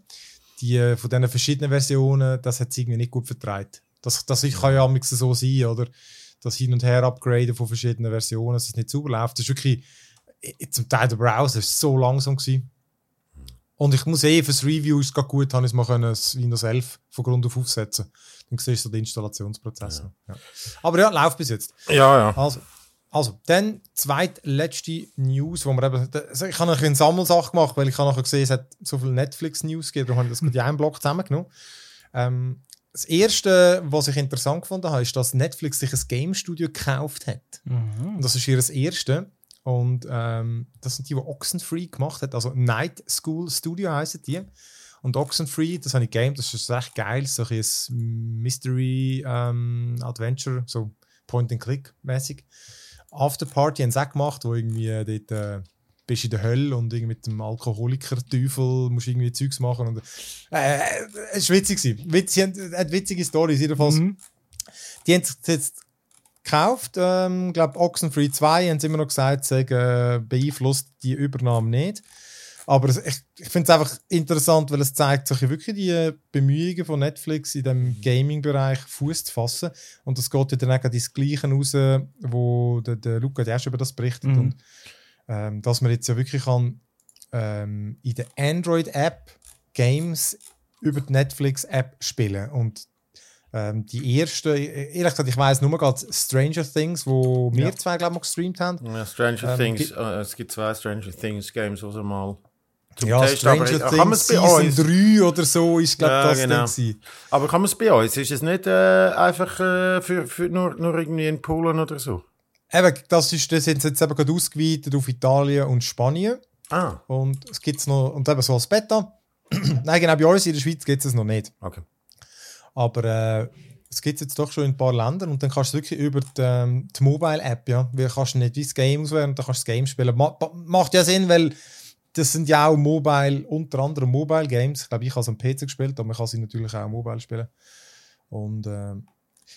Die, von diesen verschiedenen Versionen, das hat es irgendwie nicht gut vertreibt. Das, das kann ja manchmal so sein, oder? Das Hin- und Her-Upgraden von verschiedenen Versionen, dass es nicht sauber läuft. Das ist wirklich, zum Teil der Browser war so langsam gewesen. Und ich muss eh für das Review, ist es gut, habe ich es mal können, das Windows elf von Grund auf aufsetzen. Dann siehst du den Installationsprozess. Ja. Ja. Aber ja, läuft bis jetzt. Ja, ja. Also, also dann zweitletzte News, wo wir eben, also ich habe eine Sammelsache gemacht, weil ich habe nachher gesehen, es hat so viel Netflix-News gegeben, darum habe ich das mit einem Block zusammengenommen. Ähm, das Erste, was ich interessant gefunden habe, ist, dass Netflix sich ein Game-Studio gekauft hat. Mhm. Und das ist ihr das Erste. Und ähm, das sind die, die Oxenfree gemacht hat, also Night School Studio heissen die. Und Oxenfree, das habe ich Game, das ist echt geil, so ein Mystery-Adventure, ähm, so Point-and-Click-mäßig. After Party haben sie auch gemacht, wo irgendwie dort äh, bist in der Hölle und irgendwie mit dem Alkoholiker-Teufel musst irgendwie Zeugs machen. Und, äh, es war witzig. Sie hat witzige Storys jedenfalls. Mhm. Die haben es jetzt gekauft. Ich ähm, glaube, Oxenfree zwei haben sie immer noch gesagt, sagen, äh, beeinflusst die Übernahme nicht. Aber ich, ich finde es einfach interessant, weil es zeigt sich wirklich die Bemühungen von Netflix in dem Gaming-Bereich Fuß zu fassen. Und das geht ja dann auch das Gleiche raus, wo der, der Luca der erst über das berichtet. Mhm. Und ähm, dass man jetzt ja wirklich kann, ähm, in der Android-App Games über die Netflix-App spielen. Und Ähm, die erste, ehrlich gesagt, ich weiss nur gerade Stranger Things, wo ja. wir zwei, glaube ich, mal gestreamt haben. Ja, Stranger ähm, Things, g- äh, es gibt zwei Stranger Things Games, also mal zum ja, Test, Stranger aber, Things Season drei oder so ist, glaube ich, ja, das genau. Ding. Aber kann man es bei uns? Ist es nicht äh, einfach äh, für, für nur, nur irgendwie in Polen oder so? Eben, das ist das jetzt, jetzt eben gerade ausgeweitet auf Italien und Spanien. Ah. Und es gibt's noch, und eben so als Beta. Nein, genau, bei uns in der Schweiz gibt es es noch nicht. Okay. Aber äh, es gibt es jetzt doch schon in ein paar Ländern und dann kannst du wirklich über die, ähm, die Mobile-App, ja, weil kannst du nicht wie das Game auswählen und dann kannst du das Game spielen. Ma- macht ja Sinn, weil das sind ja auch Mobile, unter anderem Mobile-Games. Ich glaube, ich habe es am P C gespielt, aber man kann sie natürlich auch mobile spielen. Und äh,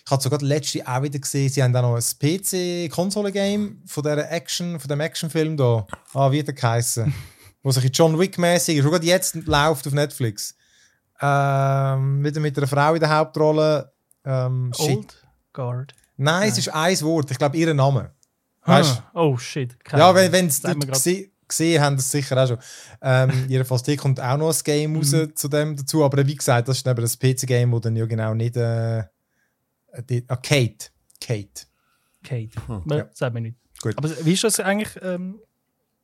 ich habe sogar letzte auch wieder gesehen, sie haben da noch ein P C-Konsole-Game von dieser Action, von dem Actionfilm da. Ah, wie hat der geheissen? Wo sich John Wick-mässig, schon gerade jetzt läuft auf Netflix. Ähm, wieder mit einer Frau in der Hauptrolle. Ähm, shit. Old Guard? Nein, Nein, es ist ein Wort. Ich glaube, ihren Namen. Weißt du? Oh, shit. Keine ja, wenn es Leute gesehen gse- haben, das sicher auch schon. Ähm, jedenfalls, hier kommt auch noch ein Game raus zu dem dazu. Aber wie gesagt, das ist eben das P C-Game, wo dann ja genau nicht... Äh, die, ah, Kate. Kate. Kate. Hm. Man, ja. Sagt mir nicht. Gut. Aber wie ist das eigentlich... Ähm,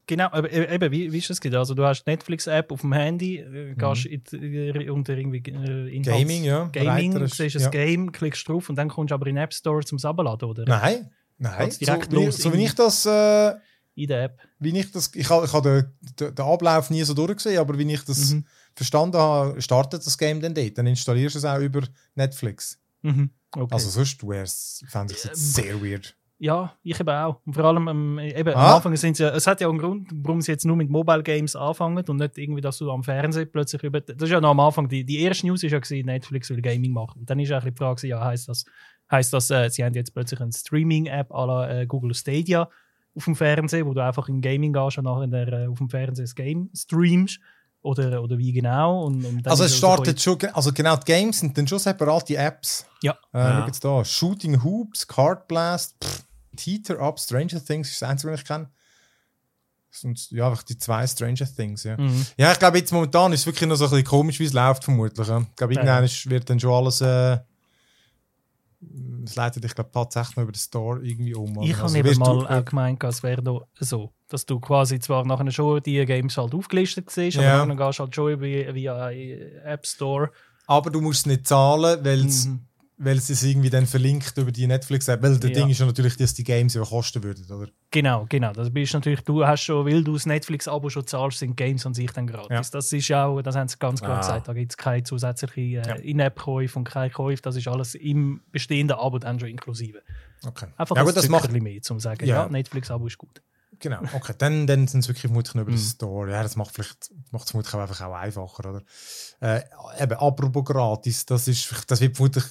Genau, aber eben, wie, wie ist das genau? Also du hast die Netflix-App auf dem Handy, äh, gehst mhm. unter irgendwie äh, Inhalts- Gaming, ja. Gaming, Reiter, siehst ein ja. Game, klickst drauf und dann kommst du aber in den App Store zum Abladen, oder? Nein, nein. Direkt so, los wie, so wie ich das... Äh, in der App. Wie ich das... Ich habe ich ha den, den Ablauf nie so durchgesehen, aber wie ich das mhm. verstanden habe, startet das Game dann dort. Dann installierst du es auch über Netflix. Mhm. Okay. Also sonst fände ich es jetzt sehr weird. Ja, ich eben auch. Und vor allem ähm, eben, ah. am Anfang sind sie, es hat ja einen Grund, warum sie jetzt nur mit Mobile Games anfangen und nicht irgendwie, dass du am Fernsehen plötzlich über... Das ist ja noch am Anfang, die, die erste News war ja, gewesen, Netflix will Gaming machen. Und dann war ja ein bisschen die Frage, ja, heisst das, heisst das äh, sie haben jetzt plötzlich eine Streaming-App à la äh, Google Stadia auf dem Fernsehen, wo du einfach in Gaming gehst und nachher der, äh, auf dem Fernsehen das Game streamst? Oder, oder wie genau? Und, und dann also es startet so schon... Also genau, die Games sind dann schon separate Apps. Ja. Äh, ja. Jetzt da, Shooting Hoops, Card Blast... Pff. Teeter Up, Stranger Things ist das Einzige, was ich kenne. Sonst, ja, einfach die zwei Stranger Things, ja. Mhm. Ja, ich glaube, jetzt momentan ist es wirklich noch so ein bisschen komisch, wie es läuft, vermutlich. Ja. Ich glaube, ja. irgendwann ist, wird dann schon alles... Äh, es leitet dich, glaube tatsächlich noch über den Store irgendwie um. Ich also, habe eben mal auch gemeint, es wäre da so, dass du quasi zwar nachher schon die Games halt aufgelistet siehst, ja. aber dann gehst du halt schon via, via App Store. Aber du musst es nicht zahlen, weil es... Mhm. Weil sie es irgendwie dann verlinkt über die Netflix-App. Weil das ja. Ding ist ja natürlich, dass die Games ja kosten würden, oder? Genau, genau. Das bist natürlich, du hast schon, weil du das Netflix-Abo schon zahlst, sind Games an sich dann gratis. Ja. Das ist ja auch, das haben sie ganz klar ah. gesagt, da gibt es keine zusätzlichen äh, ja. In-App-Käufe und keine Käufe. Das ist alles im bestehenden Abo dann schon inklusive. Okay. Einfach ja, das, das macht ein mehr, um zu sagen, ja, ja Netflix-Abo ist gut. Genau, okay, dann, dann sind es wirklich vermutlich über den Store. Ja, das macht es vermutlich einfach auch einfacher, oder? Äh, eben, apropos gratis, das, ist, das wird vermutlich...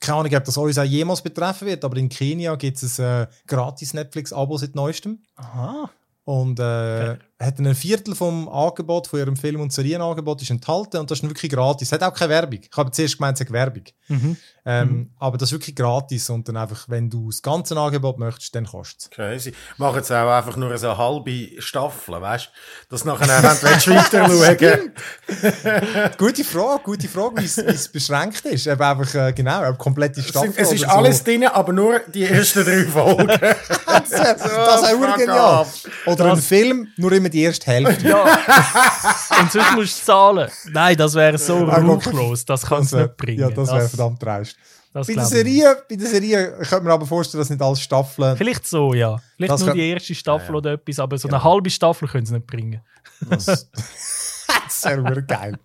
Keine Ahnung, ob das uns auch jemals betreffen wird, aber in Kenia gibt es ein äh, gratis Netflix-Abo seit Neuestem. Aha. Und äh, okay. hat ein Viertel vom Angebot, von ihrem Film- und Serienangebot, ist enthalten und das ist wirklich gratis. Es hat auch keine Werbung. Ich habe zuerst gemeint, es hat Werbung. Mhm. Ähm, mhm. Aber das ist wirklich gratis und dann einfach, wenn du das ganze Angebot möchtest, dann kostet es. Crazy. Machen jetzt auch einfach nur so halbe Staffel, weißt du? Dass nachher auch weiter schauen. Gute Frage, gute Frage, wie es beschränkt ist. Eben einfach, äh, genau, eine komplette Staffel. Es ist alles so. Drin, aber nur die ersten drei Folgen. das das, das oh, ist auch genial. Oder das, ein Film, nur immer die erste Hälfte. Ja. Und sonst musst du zahlen. Nein, das wäre so ruchlos. Das kannst du nicht bringen. Ja, das wäre verdammt dreist. Bei der Serie, bei der Serie könnte man aber vorstellen, dass nicht alle Staffeln... Vielleicht so, ja. Vielleicht das nur kann... die erste Staffel ja, ja. oder etwas, aber so eine ja. halbe Staffel können sie nicht bringen. Das, das wäre geil.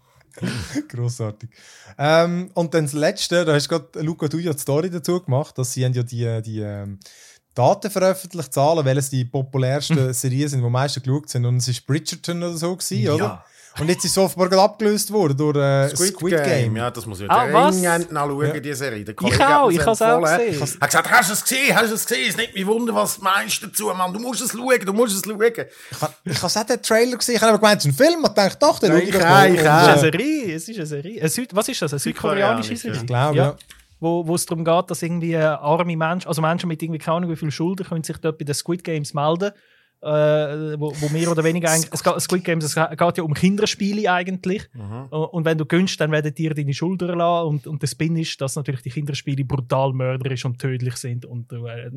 Grossartig. Ähm, und dann das Letzte, da hast du gerade, Luca, du ja die Story dazu gemacht, dass sie haben ja die... die ähm, Daten veröffentlicht, Zahlen, welches die populärsten mhm. Serien sind, die am meisten geschaut sind. Und es war Bridgerton oder so, gewesen, ja. oder? Und jetzt ist es offenbar gerade abgelöst worden durch äh, Squid, Squid Game. Game. Ja, das muss ich ah, dringend nachschauen, ja. diese Serie. Der Kollege ich auch, ich habe es auch gesehen. Er hat gesagt, hast du es gesehen, hast du es gesehen? Es nimmt mich Wunder, was du meinst dazu, Mann. Du musst es schauen, du musst es schauen. Ich habe ich auch den Trailer gesehen, ich habe aber gemeint, es ist ein Film. Ich dachte, doch, dann schaue ich das mal. Es ist eine Serie, es ist eine Serie. Eine Süd- was ist das, eine südkoreanische Serie? Ich glaube, ja. ja. wo, wo es darum geht, dass irgendwie arme Menschen, also Menschen mit irgendwie keine Ahnung wie viel Schulden, können sich dort bei den Squid Games melden äh, wo, wo mehr oder weniger eigentlich, es geht, Squid Games, es geht ja um Kinderspiele eigentlich. Mhm. Und wenn du gönnst, dann werden dir deine Schulter lassen. Und, und der Spin ist, dass natürlich die Kinderspiele brutal mörderisch und tödlich sind und du äh,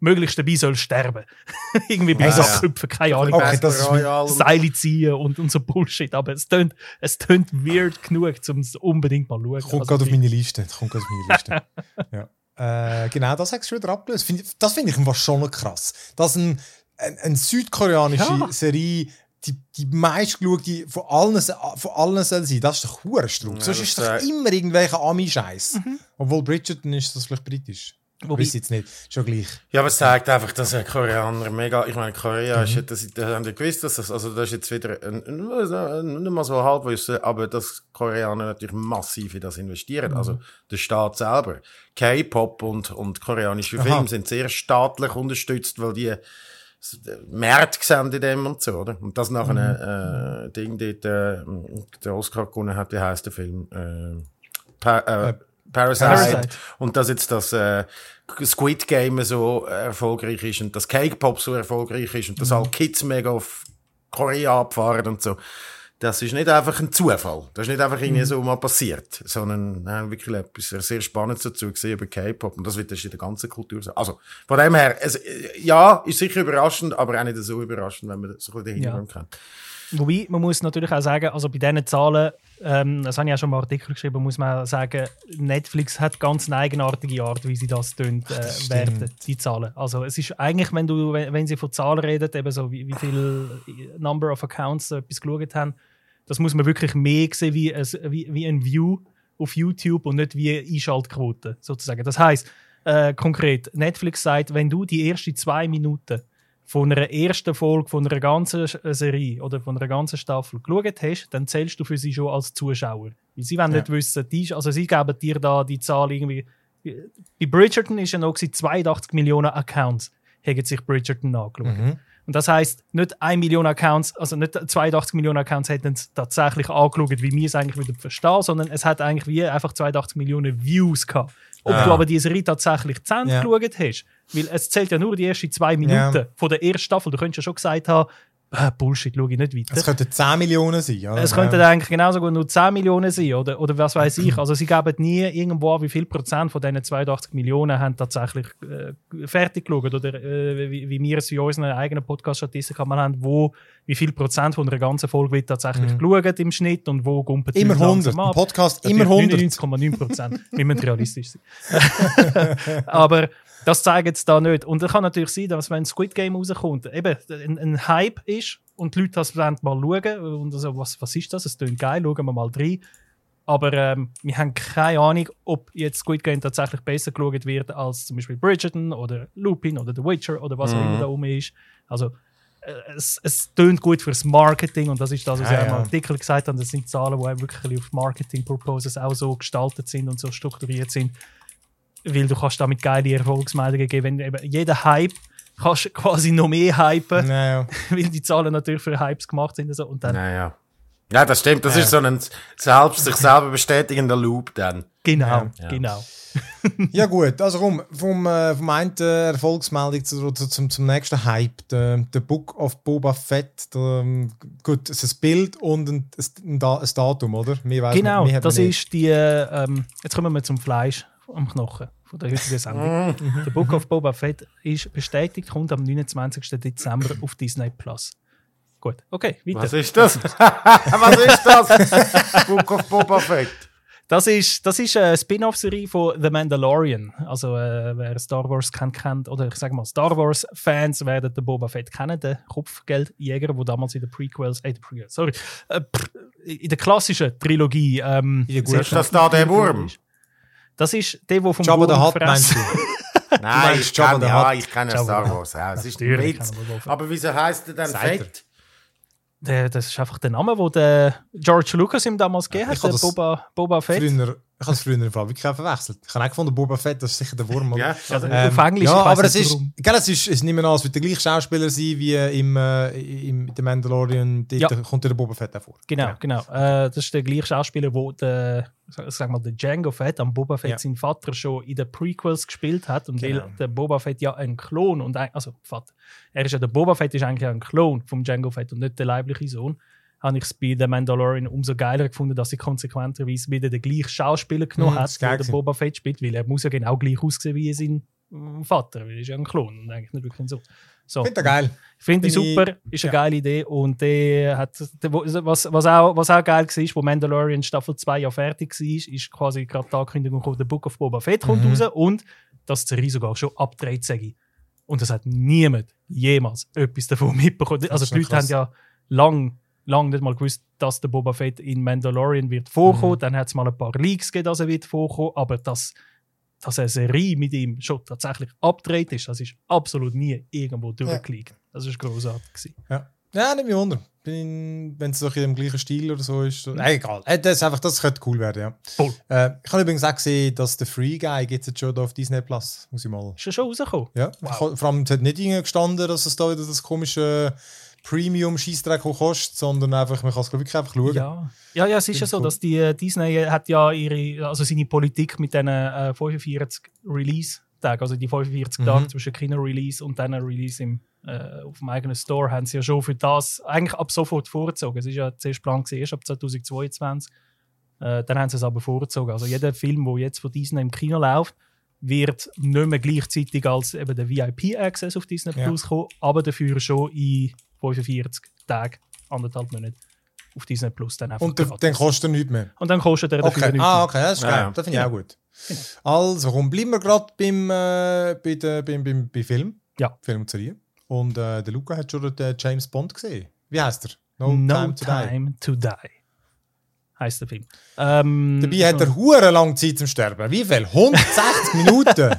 möglichst dabei sollst sterben. Irgendwie bei so Köpfen, keine Ahnung. Okay, das ist Seile ziehen und, und so Bullshit. Aber es tönt, es tönt weird genug, um es unbedingt mal zu schauen. Kommt also, gerade auf meine Liste. Kommt gerade auf meine Liste. Ja. Äh, genau, das hast du wieder abgelöst. Das finde ich schon krass. Dass eine ein, ein südkoreanische ja. Serie die, die meistgeschaute von allen, von allen soll sein. Das ist doch Hurenstrug. Ja, sonst ist doch äh... immer irgendwelche Ami-Scheiß. Mhm. Obwohl Bridgerton ist das vielleicht britisch. Wobei... Weiß jetzt nicht. Schon gleich. Ja, aber es zeigt einfach, dass ein Koreaner mega... Ich meine, Korea mhm. ist ja... Das, das haben ja gewusst, dass das... Also das ist jetzt wieder... Ein, nicht mal so Halbwissen, aber dass Koreaner natürlich massiv in das investieren. Mhm. Also der Staat selber. K-Pop und, und koreanische Filme Aha. sind sehr staatlich unterstützt, weil die Märkte sehen in dem und so, oder? Und das nach mhm. einem äh, Ding, dort, äh, der Oscar gewonnen hat, wie heisst der Film? Äh, pa- äh, Parasite. Parasite. Und dass jetzt das äh, Squid Game so erfolgreich ist und das K-Pop so erfolgreich ist und dass mhm. alle Kids mega auf Korea abfahren und so. Das ist nicht einfach ein Zufall. Das ist nicht einfach irgendwie mhm. so mal passiert. Sondern wir haben wirklich etwas sehr Spannendes dazu gesehen über K-Pop. Und das wird das in der ganzen Kultur sein. Also, von dem her, es, ja, ist sicher überraschend, aber auch nicht so überraschend, wenn man so ein bisschen den Hintergrund kennt. Wobei, man muss natürlich auch sagen, also bei diesen Zahlen, ähm, das habe ich auch schon mal Artikel geschrieben, muss man auch sagen, Netflix hat ganz eine eigenartige Art, wie sie das tun, äh, werten, die Zahlen. Also es ist eigentlich, wenn du, wenn, wenn sie von Zahlen reden, eben so wie, wie viel Number of Accounts so etwas geschaut haben, das muss man wirklich mehr sehen wie ein, wie, wie ein View auf YouTube und nicht wie eine Einschaltquote sozusagen. Das heisst, äh, konkret, Netflix sagt, wenn du die ersten zwei Minuten von einer ersten Folge, von einer ganzen Serie oder von einer ganzen Staffel geschaut hast, dann zählst du für sie schon als Zuschauer. Weil sie wollen ja. nicht wissen, die, also sie geben dir da die Zahl irgendwie. Bei Bridgerton war ja noch zweiundachtzig Millionen Accounts, haben sich Bridgerton angeschaut. Mhm. Und das heisst, nicht eine Million Accounts, also nicht zweiundachtzig Millionen Accounts hätten es tatsächlich angeschaut, wie wir es eigentlich wieder verstehen, sondern es hat eigentlich wie einfach zweiundachtzig Millionen Views gehabt. Ob ja. du aber die Serie tatsächlich zu Ende ja. geschaut hast, weil es zählt ja nur die ersten zwei Minuten ja. von der ersten Staffel. Du könntest ja schon gesagt haben, ah, Bullshit, schaue ich nicht weiter. Es könnten zehn Millionen sein. Oder? Es könnten eigentlich genauso gut nur zehn Millionen sein oder, oder was weiß ich. Also sie geben nie irgendwo an, wie viel Prozent von diesen zweiundachtzig Millionen haben tatsächlich äh, fertig geschaut oder äh, wie, wie wir es in unserer eigenen Podcast-Statistik haben, wo wie viel Prozent von einer ganzen Folge wird tatsächlich mhm. geschaut im Schnitt und wo gumpelt es langsam ab. Im Podcast immer hundert. neunundneunzig Komma neun Prozent. Wir müssen realistisch sein. Aber das zeigen sie da nicht. Und es kann natürlich sein, dass wenn Squid Game rauskommt, eben ein, ein Hype ist und die Leute das mal schauen und so, was, was ist das? Es klingt geil, schauen wir mal rein. Aber ähm, wir haben keine Ahnung, ob jetzt Squid Game tatsächlich besser geschaut wird als zum Beispiel Bridgerton oder Lupin oder The Witcher oder was auch mhm. immer da oben ist. Also äh, es, es klingt gut fürs Marketing und das ist das, was ja, ich auch ja. im Artikel gesagt habe. Das sind Zahlen, die wirklich auf Marketing-Purposes auch so gestaltet sind und so strukturiert sind. Weil du kannst damit geile Erfolgsmeldungen geben. Wenn eben jeder Hype kannst du quasi noch mehr hypen, naja. weil die Zahlen natürlich für Hypes gemacht sind. Und so. Und dann, naja. Ja, das stimmt. Das naja. ist so ein selbst, sich selber bestätigender Loop dann. Genau, ja. genau. Ja gut, also komm, vom, äh, vom einen Erfolgsmeldung zu, zu, zum, zum nächsten Hype. The Book of Boba Fett. Der, gut, es ist ein Bild und ein, ein, ein Datum, oder? Mehr weiß genau, mehr, mehr das ist die... Äh, jetzt kommen wir zum Fleisch. Am Knochen von der heutigen Sendung. The Book of Boba Fett ist bestätigt, kommt am neunundzwanzigsten Dezember auf Disney Plus. Gut, okay, weiter. Was ist das? Was ist das? Book of Boba Fett. Das ist, das ist eine Spin-off-Serie von The Mandalorian. Also äh, wer Star Wars kennt, kennt, oder ich sage mal, Star Wars-Fans werden den Boba Fett kennen, den Kopfgeldjäger, der damals in den Prequels, äh, Prequels sorry, äh, in der klassischen Trilogie ähm, in der ist das da der Wurm? Ist. Das ist der, der vom Jabba the Hutt meinst du? Nein, ich kenne ja, ich kenne Star Wars. Ja, es ist ein Witz. Aber wieso heisst der denn Fett? Der, das ist einfach der Name, den George Lucas ihm damals gegeben hat, Boba, Boba Fett. Früher Ich habe es früher in der Fall verwechselt. Ich habe auch gefunden, Boba Fett, das ist sicher der Wurm. Oder? Ja, also ähm, auf Englisch, ja, aber es ist, gell, es ist, es nimmt man an, es wird der gleiche Schauspieler sein wie im, äh, im The Mandalorian. Ja. Da kommt der Boba Fett auch vor. Genau, genau. genau. Äh, das ist der gleiche Schauspieler, wo der, sag mal, der Django Fett am Boba Fett ja. seinen Vater schon in den Prequels gespielt hat. Und genau. weil der Boba Fett ja ein Klon und ein, also Vater, er ist ja der Boba Fett ist eigentlich ein Klon vom Django Fett und nicht der leibliche Sohn. Habe ich es bei The Mandalorian umso geiler gefunden, dass sie konsequenterweise wieder den gleichen Schauspieler genommen hat, der den Boba Fett spielt, weil er muss ja genau gleich aussehen wie sein Vater, weil er ist ja ein Klon und eigentlich nicht wirklich so. so. Finde ich geil. Finde ich super, ist eine ja. geile Idee und der hat, der, was, was, auch, was auch geil war, wo Mandalorian Staffel zwei ja fertig war, ist quasi gerade die Ankündigung gekommen, der Book of Boba Fett kommt mhm. raus und dass Serie sogar schon abgedreht sei. Und das hat niemand jemals etwas davon mitbekommen. Also die Leute haben ja lange Lange nicht mal gewusst, dass der Boba Fett in Mandalorian wird vorkommen. Mhm. Dann hat es mal ein paar Leaks gegeben, dass er wird vorkommen. Aber dass, dass eine Serie mit ihm schon tatsächlich abgedreht ist, das ist absolut nie irgendwo durchgelegt. Ja. Das war grossartig gewesen. Ja, ja, nicht mehr wundern. Wenn es so in dem gleichen Stil oder so ist. So. Nein, egal. Das, einfach, das könnte cool werden, ja. Cool. Äh, ich habe übrigens auch gesehen, dass der Free Guy gibt's jetzt schon da auf Disney Plus. Muss ich mal. Ist er schon rausgekommen? Ja. Wow. Ich, vor allem es hat nicht gestanden, dass es da wieder das komische Premium-Scheissdreck kostet, sondern einfach, man kann es wirklich einfach schauen. Ja, ja, ja es ist ja so, dass die Disney hat ja ihre, also seine Politik mit diesen äh, fünfundvierzig Release-Tagen, also die fünfundvierzig mhm. Tage zwischen Kino-Release und dann Release im, äh, auf dem eigenen Store, haben sie ja schon für das eigentlich ab sofort vorgezogen. Es war ja zuerst Plan gewesen, erst ab zweitausendzweiundzwanzig. Äh, dann haben sie es aber vorgezogen. Also jeder Film, der jetzt von Disney im Kino läuft, wird nicht mehr gleichzeitig als eben der V I P-Access auf Disney ja. Plus kommen, aber dafür schon in fünfundvierzig Tage, anderthalb Monate auf Disney Plus. Dann einfach und der, dann kostet er nichts mehr? Und dann kostet er okay. dafür nichts ah, okay. mehr. Ah, okay, das ist geil. Ja. Das finde ich ja. auch gut. Genau. Also, komm, bleiben wir gerade beim, äh, bei, de, beim, beim, beim Film. Ja. Film und Serie. Und äh, der Luca hat schon den James Bond gesehen. Wie heisst er? No, no Time, time to Die. To die. Heisst der Film. Ähm, Dabei hat er hure lange Zeit zum Sterben. Wie viel? hundertsechzig Minuten?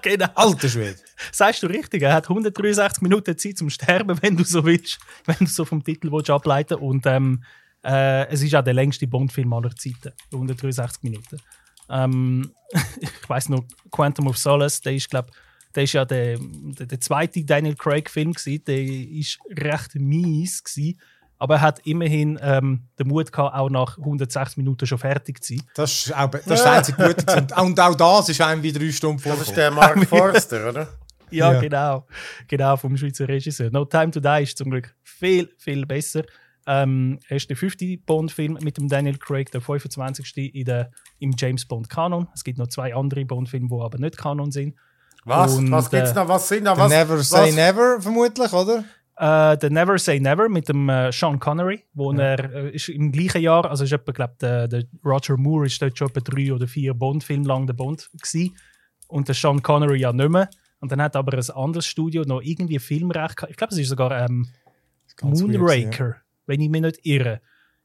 Genau. Alter Schwede. Sagst du richtig, er hat hundertdreiundsechzig Minuten Zeit zum Sterben, wenn du so willst, wenn du so vom Titel willst, ableiten und ähm, äh, es ist auch der längste Bond-Film aller Zeiten. hundertdreiundsechzig Minuten. Ähm, ich weiss noch, Quantum of Solace, der ist, glaube der ist ja der, der, der zweite Daniel Craig-Film gewesen. Der war recht mies gewesen. Aber er hat immerhin ähm, den Mut gehabt, auch nach hundertsechzig Minuten schon fertig zu sein. Das ist auch das, ist das einzige Gute. Und, und auch das ist einem wie drei Stunden vor. Das ist der Mark Forster, oder? Ja, ja, genau. Genau, vom Schweizer Regisseur. No Time to Die ist zum Glück viel, viel besser. Ähm, er ist der fünfte Bond-Film mit dem Daniel Craig, der fünfundzwanzigste In der, im James-Bond-Kanon. Es gibt noch zwei andere Bond-Filme, die aber nicht Kanon sind. Was? Und, was gibt's noch? Was sind noch? Was? Never Say was? Never, vermutlich, oder? Uh, «The Never Say Never» mit dem uh, Sean Connery, wo ja. er äh, ist im gleichen Jahr, also ich glaube, der, der Roger Moore ist dort schon etwa drei oder vier Bond-Filme lang der Bond gewesen. Und der Sean Connery ja nicht mehr. Und dann hat aber ein anderes Studio noch irgendwie Filmrecht gehabt. Ich glaube, es ist sogar ähm, ist Moonraker, weird, ja. wenn ich mich nicht irre.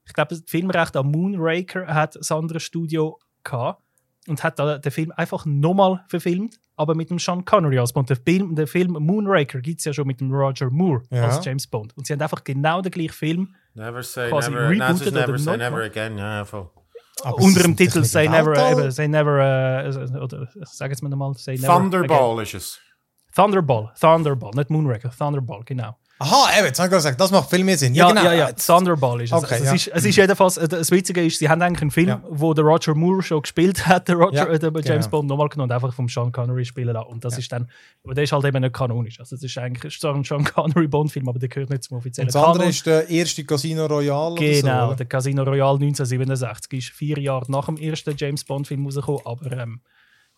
Ich glaube, das Filmrecht an Moonraker hat ein anderes Studio gehabt und hat den Film einfach nochmal verfilmt. Aber mit dem Sean Connery als Bond. Der Film, der Film Moonraker gibt es ja schon mit dem Roger Moore ja. als James Bond. Und sie haben einfach genau den gleichen Film never say quasi never. rebootet. Never Say Never Again, ja, voll. Unter dem Titel Say Never, eben, Say Never, äh, oder sag jetzt mal nochmal, Say Never Thunderball again. Ist es. Thunderball, Thunderball, nicht Moonraker, Thunderball, genau. Aha, eben, jetzt habe ich gesagt, das macht viel mehr Sinn. Ja, ja, genau. ja, ja. Thunderball ist es. Okay, also, ja. es, ist, es ist jedenfalls, das Witzige ist, sie haben eigentlich einen Film, ja. wo der Roger Moore schon gespielt hat, der Roger, ja, äh, der James genau. Bond nochmal genommen und einfach vom Sean Connery spielen lassen. Und das ja. ist dann, aber der ist halt eben nicht kanonisch. Also das ist eigentlich so ein Sean Connery Bond-Film, aber der gehört nicht zum offiziellen Kanon. Das andere Kanon. Ist der erste Casino Royale. Genau, so, der Casino Royale neunzehnhundertsiebenundsechzig ist vier Jahre nach dem ersten James Bond-Film rausgekommen, aber ähm,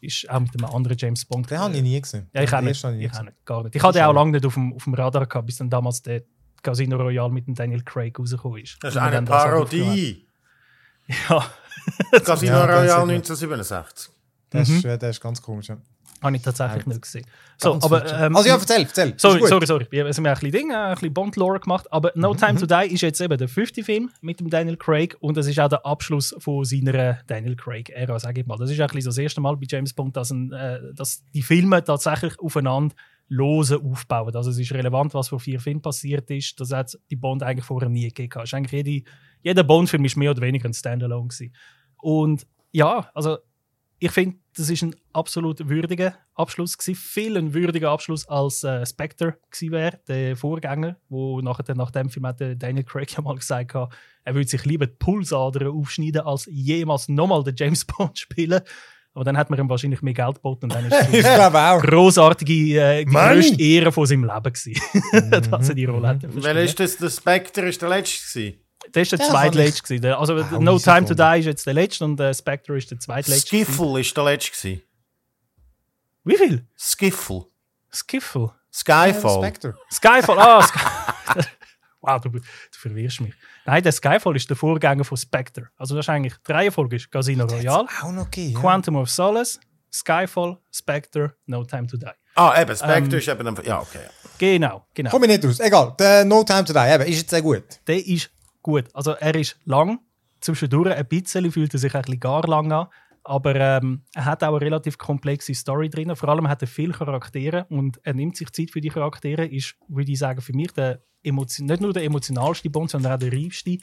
ist auch mit einem anderen James Bond. Den habe ich nie gesehen. Ja, ich auch nicht. Ich auch nicht, gar nicht. Ich hatte den auch lange nicht auf dem, auf dem Radar gehabt, bis dann damals der Casino Royale mit dem Daniel Craig rausgekommen ist. Das ist eine Parodie. Ja. Casino ja, Royale neunzehnhundertsiebenundsechzig. Das, mhm. ist, das ist ganz komisch. Ja. Habe ich tatsächlich ja, nicht gesehen. So, aber, ähm, also ja, erzähl, erzähl. Sorry, sorry, sorry. Wir haben ein bisschen Dinge, ein bisschen Bond-Lore gemacht, aber No mhm. Time to Die ist jetzt eben der fünfte Film mit dem Daniel Craig und das ist auch der Abschluss von seiner Daniel Craig-Ära, sage ich mal. Das ist auch ein bisschen das erste Mal bei James Bond, dass, ein, äh, dass die Filme tatsächlich aufeinander lose aufbauen. Also es ist relevant, was vor vier Filmen passiert ist. Das hat die Bond eigentlich vorher nie gegeben. Eigentlich jede, jeder Bond-Film war mehr oder weniger ein Standalone gewesen. Und ja, also ich finde, das ist ein absolut würdiger Abschluss gewesen. Viel ein würdiger Abschluss als äh, Spectre gewesen wäre, der Vorgänger, wo nachher, nach dem Film hat Daniel Craig ja mal gesagt, er würde sich lieber die Pulsadern aufschneiden, als jemals nochmal den James Bond spielen. Aber dann hat man ihm wahrscheinlich mehr Geld geboten. Und dann ist es eine grossartige, äh, die größte Ehre von seinem Leben gewesen, dass er die Rolle hat. Welcher ist das? Der Spectre ist der letzte gewesen? Das war der ja, zweitletzte. Ich... Also, ah, No Time to Die war jetzt der letzte und äh, Spectre ist der zweitletzte. Skiffle war der letzte. Wie viel? Skiffle. Skiffle? Skyfall. Ja, Skyfall, ah, Sky... Wow, du, du verwirrst mich. Nein, der Skyfall ist der Vorgänger von Spectre. Also, das ist eigentlich die Reihenfolge: Casino Royale, auch noch okay, ja. Quantum of Solace, Skyfall, Spectre, No Time to Die. Ah, eben, Spectre ähm, ist eben. Ja, okay. Genau, genau. Komm ich nicht raus. Egal, der No Time to Die eben, ist jetzt sehr gut. Der ist. Gut, also er ist lang, zwischendurch ein bisschen, fühlt er sich ein bisschen gar lang an, aber ähm, er hat auch eine relativ komplexe Story drin. Vor allem hat er viele Charaktere und er nimmt sich Zeit für die Charaktere, ist, würde ich sagen, für mich der Emotion- nicht nur der emotionalste Bond, sondern auch der reifste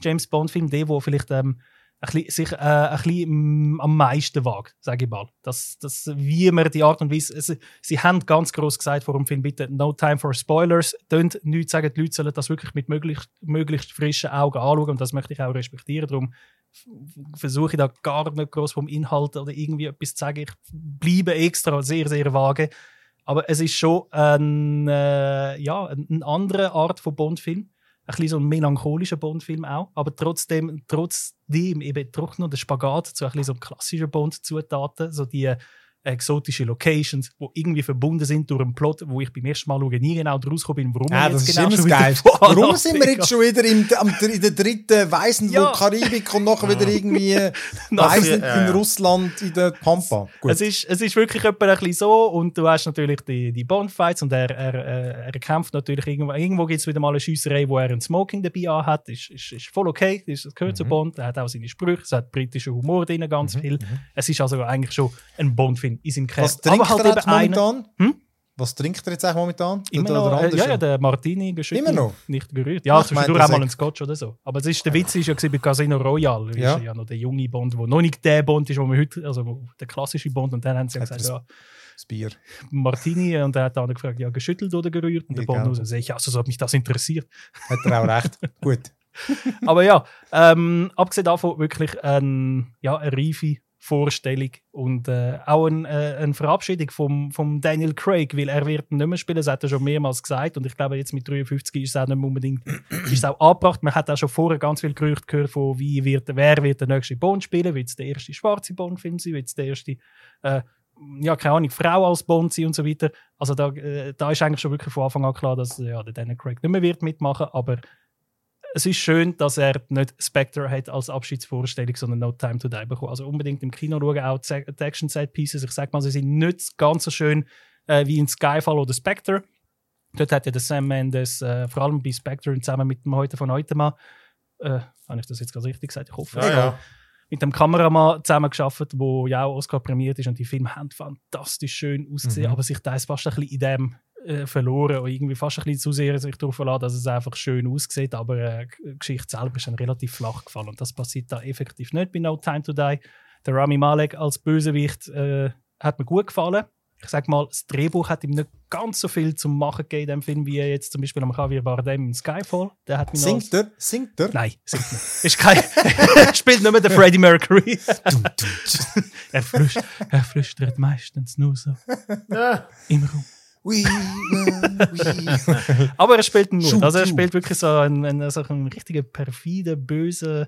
James Bond-Film, der, der vielleicht ähm, ein bisschen, sich äh, ein bisschen am meisten wagt, sage ich mal. Das, das, wie man die Art und Weise, also, sie haben ganz gross gesagt vor dem Film, bitte no time for spoilers, tönt nichts sagen, die Leute sollen das wirklich mit möglichst, möglichst frischen Augen anschauen und das möchte ich auch respektieren, darum versuche ich da gar nicht gross vom Inhalt oder irgendwie etwas zu sagen, ich bleibe extra sehr, sehr vage, aber es ist schon ein, äh, ja, eine andere Art von Bond-Film. Ein bisschen so ein melancholischer Bond-Film auch, aber trotzdem, trotzdem eben trotzdem noch der Spagat zu ein bisschen so einem klassischen Bond-Zutaten, so die äh, exotischen Locations, die irgendwie verbunden sind durch einen Plot, wo ich beim ersten Mal schauen nie genau draus gekommen bin, warum ja, das jetzt ist genau schon geil. Wieder warum sind wir jetzt schon wieder im, im, in der dritten Weißen, ja. Wo Karibik und nachher wieder irgendwie Weißen in Russland in der Pampa. Gut. Es, ist, es ist wirklich etwa ein bisschen so und du hast natürlich die, die Bond-Fights und er, er, er kämpft natürlich irgendwo, irgendwo gibt es wieder mal eine Schiesserei, wo er ein Smoking dabei anhat, ist, ist, ist voll okay, das gehört mhm. zu Bond, er hat auch seine Sprüche, es hat britischen Humor drin, ganz mhm. viel. Mhm. Es ist also eigentlich schon ein Bond-Film. In seinem Kern. Was trinkt halt er jetzt momentan? Hm? Was trinkt er jetzt eigentlich momentan? Immer noch, oder ja, ja, der Martini geschüttelt. Immer noch? Nicht berührt. Ja, ich zwischendurch auch mal einen Scotch oder so. Aber ist, der Witz war ja bei Casino Royale. Ja. Ist ja noch der junge Bond, der noch nicht der Bond ist, wo wir heute, also der klassische Bond. Und dann haben sie ja gesagt, das, ja, das Bier. Martini. Und dann hat der andere gefragt, ja, geschüttelt oder gerührt? Und der Bond sagt, also, ja, also so hat mich das interessiert. Hat er auch recht. Gut. Aber ja, ähm, abgesehen davon wirklich ähm, ja, eine reife Vorstellung und äh, auch ein, äh, eine Verabschiedung vom, vom Daniel Craig, weil er wird nicht mehr spielen, das hat er schon mehrmals gesagt und ich glaube jetzt mit dreiundfünfzig ist es auch nicht unbedingt ist auch angebracht, man hat auch schon vorher ganz viel Gerüchte gehört von wie wird, wer wird der nächste Bond spielen, wird es der erste schwarze Bond-Film sein, wird es der erste äh, ja, keine Ahnung, Frau als Bond sein und so weiter, also da, äh, da ist eigentlich schon wirklich von Anfang an klar, dass ja, der Daniel Craig nicht mehr wird mitmachen, aber es ist schön, dass er nicht Spectre hat als Abschiedsvorstellung, sondern No Time to Die bekommen. Also unbedingt im Kino schauen, auch die Action-Side-Pieces. Ich sage mal, sie sind nicht ganz so schön äh, wie in Skyfall oder Spectre. Dort hat ja der Sam Mendes, äh, vor allem bei Spectre, zusammen mit dem Heute von heute mal, äh, habe ich das jetzt ganz richtig gesagt? Ich hoffe. Ja, ja. Mit dem Kameramann zusammengearbeitet, der ja auch Oscar prämiert ist. Und die Filme haben fantastisch schön ausgesehen, mhm. aber sich da ist fast ein bisschen in dem verloren und irgendwie fast ein bisschen zu sehr sich darauf verlassen, dass es einfach schön aussieht, aber äh, die Geschichte selber ist dann relativ flach gefallen und das passiert da effektiv nicht bei No Time to Die. Der Rami Malek als Bösewicht äh, hat mir gut gefallen. Ich sage mal, das Drehbuch hat ihm nicht ganz so viel zum Machen gegeben in dem Film, wie jetzt zum Beispiel am Javier Bardem in Skyfall. Der hat mich singt er? Singt er? Nein, singt nicht. Ist kein spielt nicht mehr der Freddie Mercury. er, flüstert, er flüstert meistens nur so. Im Raum. We, we. Aber er spielt einen Mut. Also er spielt wirklich so einen, einen, so einen richtigen perfiden, bösen.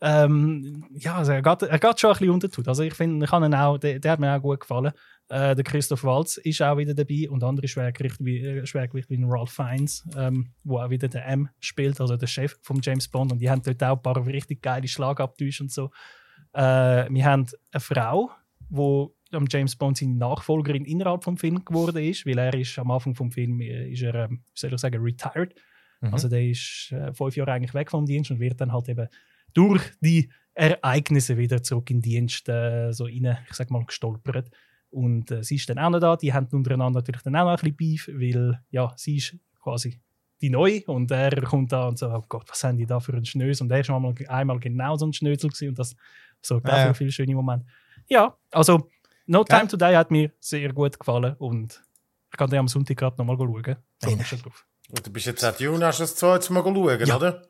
Ähm, ja, also er, geht, er geht schon ein bisschen unter. Also ich finde, der, der hat mir auch gut gefallen. Äh, der Christoph Waltz ist auch wieder dabei und andere Schwergewichte wie, Schwergewichte wie Ralph Fiennes, ähm, wo auch wieder der M spielt, also der Chef von James Bond. Und die haben dort auch ein paar richtig geile Schlagabtäusche und so. Äh, wir haben eine Frau, die am James Bond seine Nachfolgerin innerhalb des Films geworden ist, weil er ist am Anfang des Films, ist er, wie soll ich sagen, retired. Mhm. Also der ist äh, fünf Jahre eigentlich weg vom Dienst und wird dann halt eben durch die Ereignisse wieder zurück in den Dienst äh, so rein, ich sag mal, gestolpert. Und äh, sie ist dann auch noch da, die haben untereinander natürlich dann auch noch ein bisschen Beef, weil ja, sie ist quasi die Neue und er kommt da und sagt, so, oh Gott, was haben die da für einen Schnösel? Und er war einmal genau so ein Schnösel gewesen und das sorgt ja. auch für viele schöne Momente. Ja, also No Time ja. to Die hat mir sehr gut gefallen und ich kann den am Sonntag gerade nochmal schauen. So, ja. schon drauf. Und du bist jetzt seit Juni, hast du das zweites Mal schauen, ja. oder?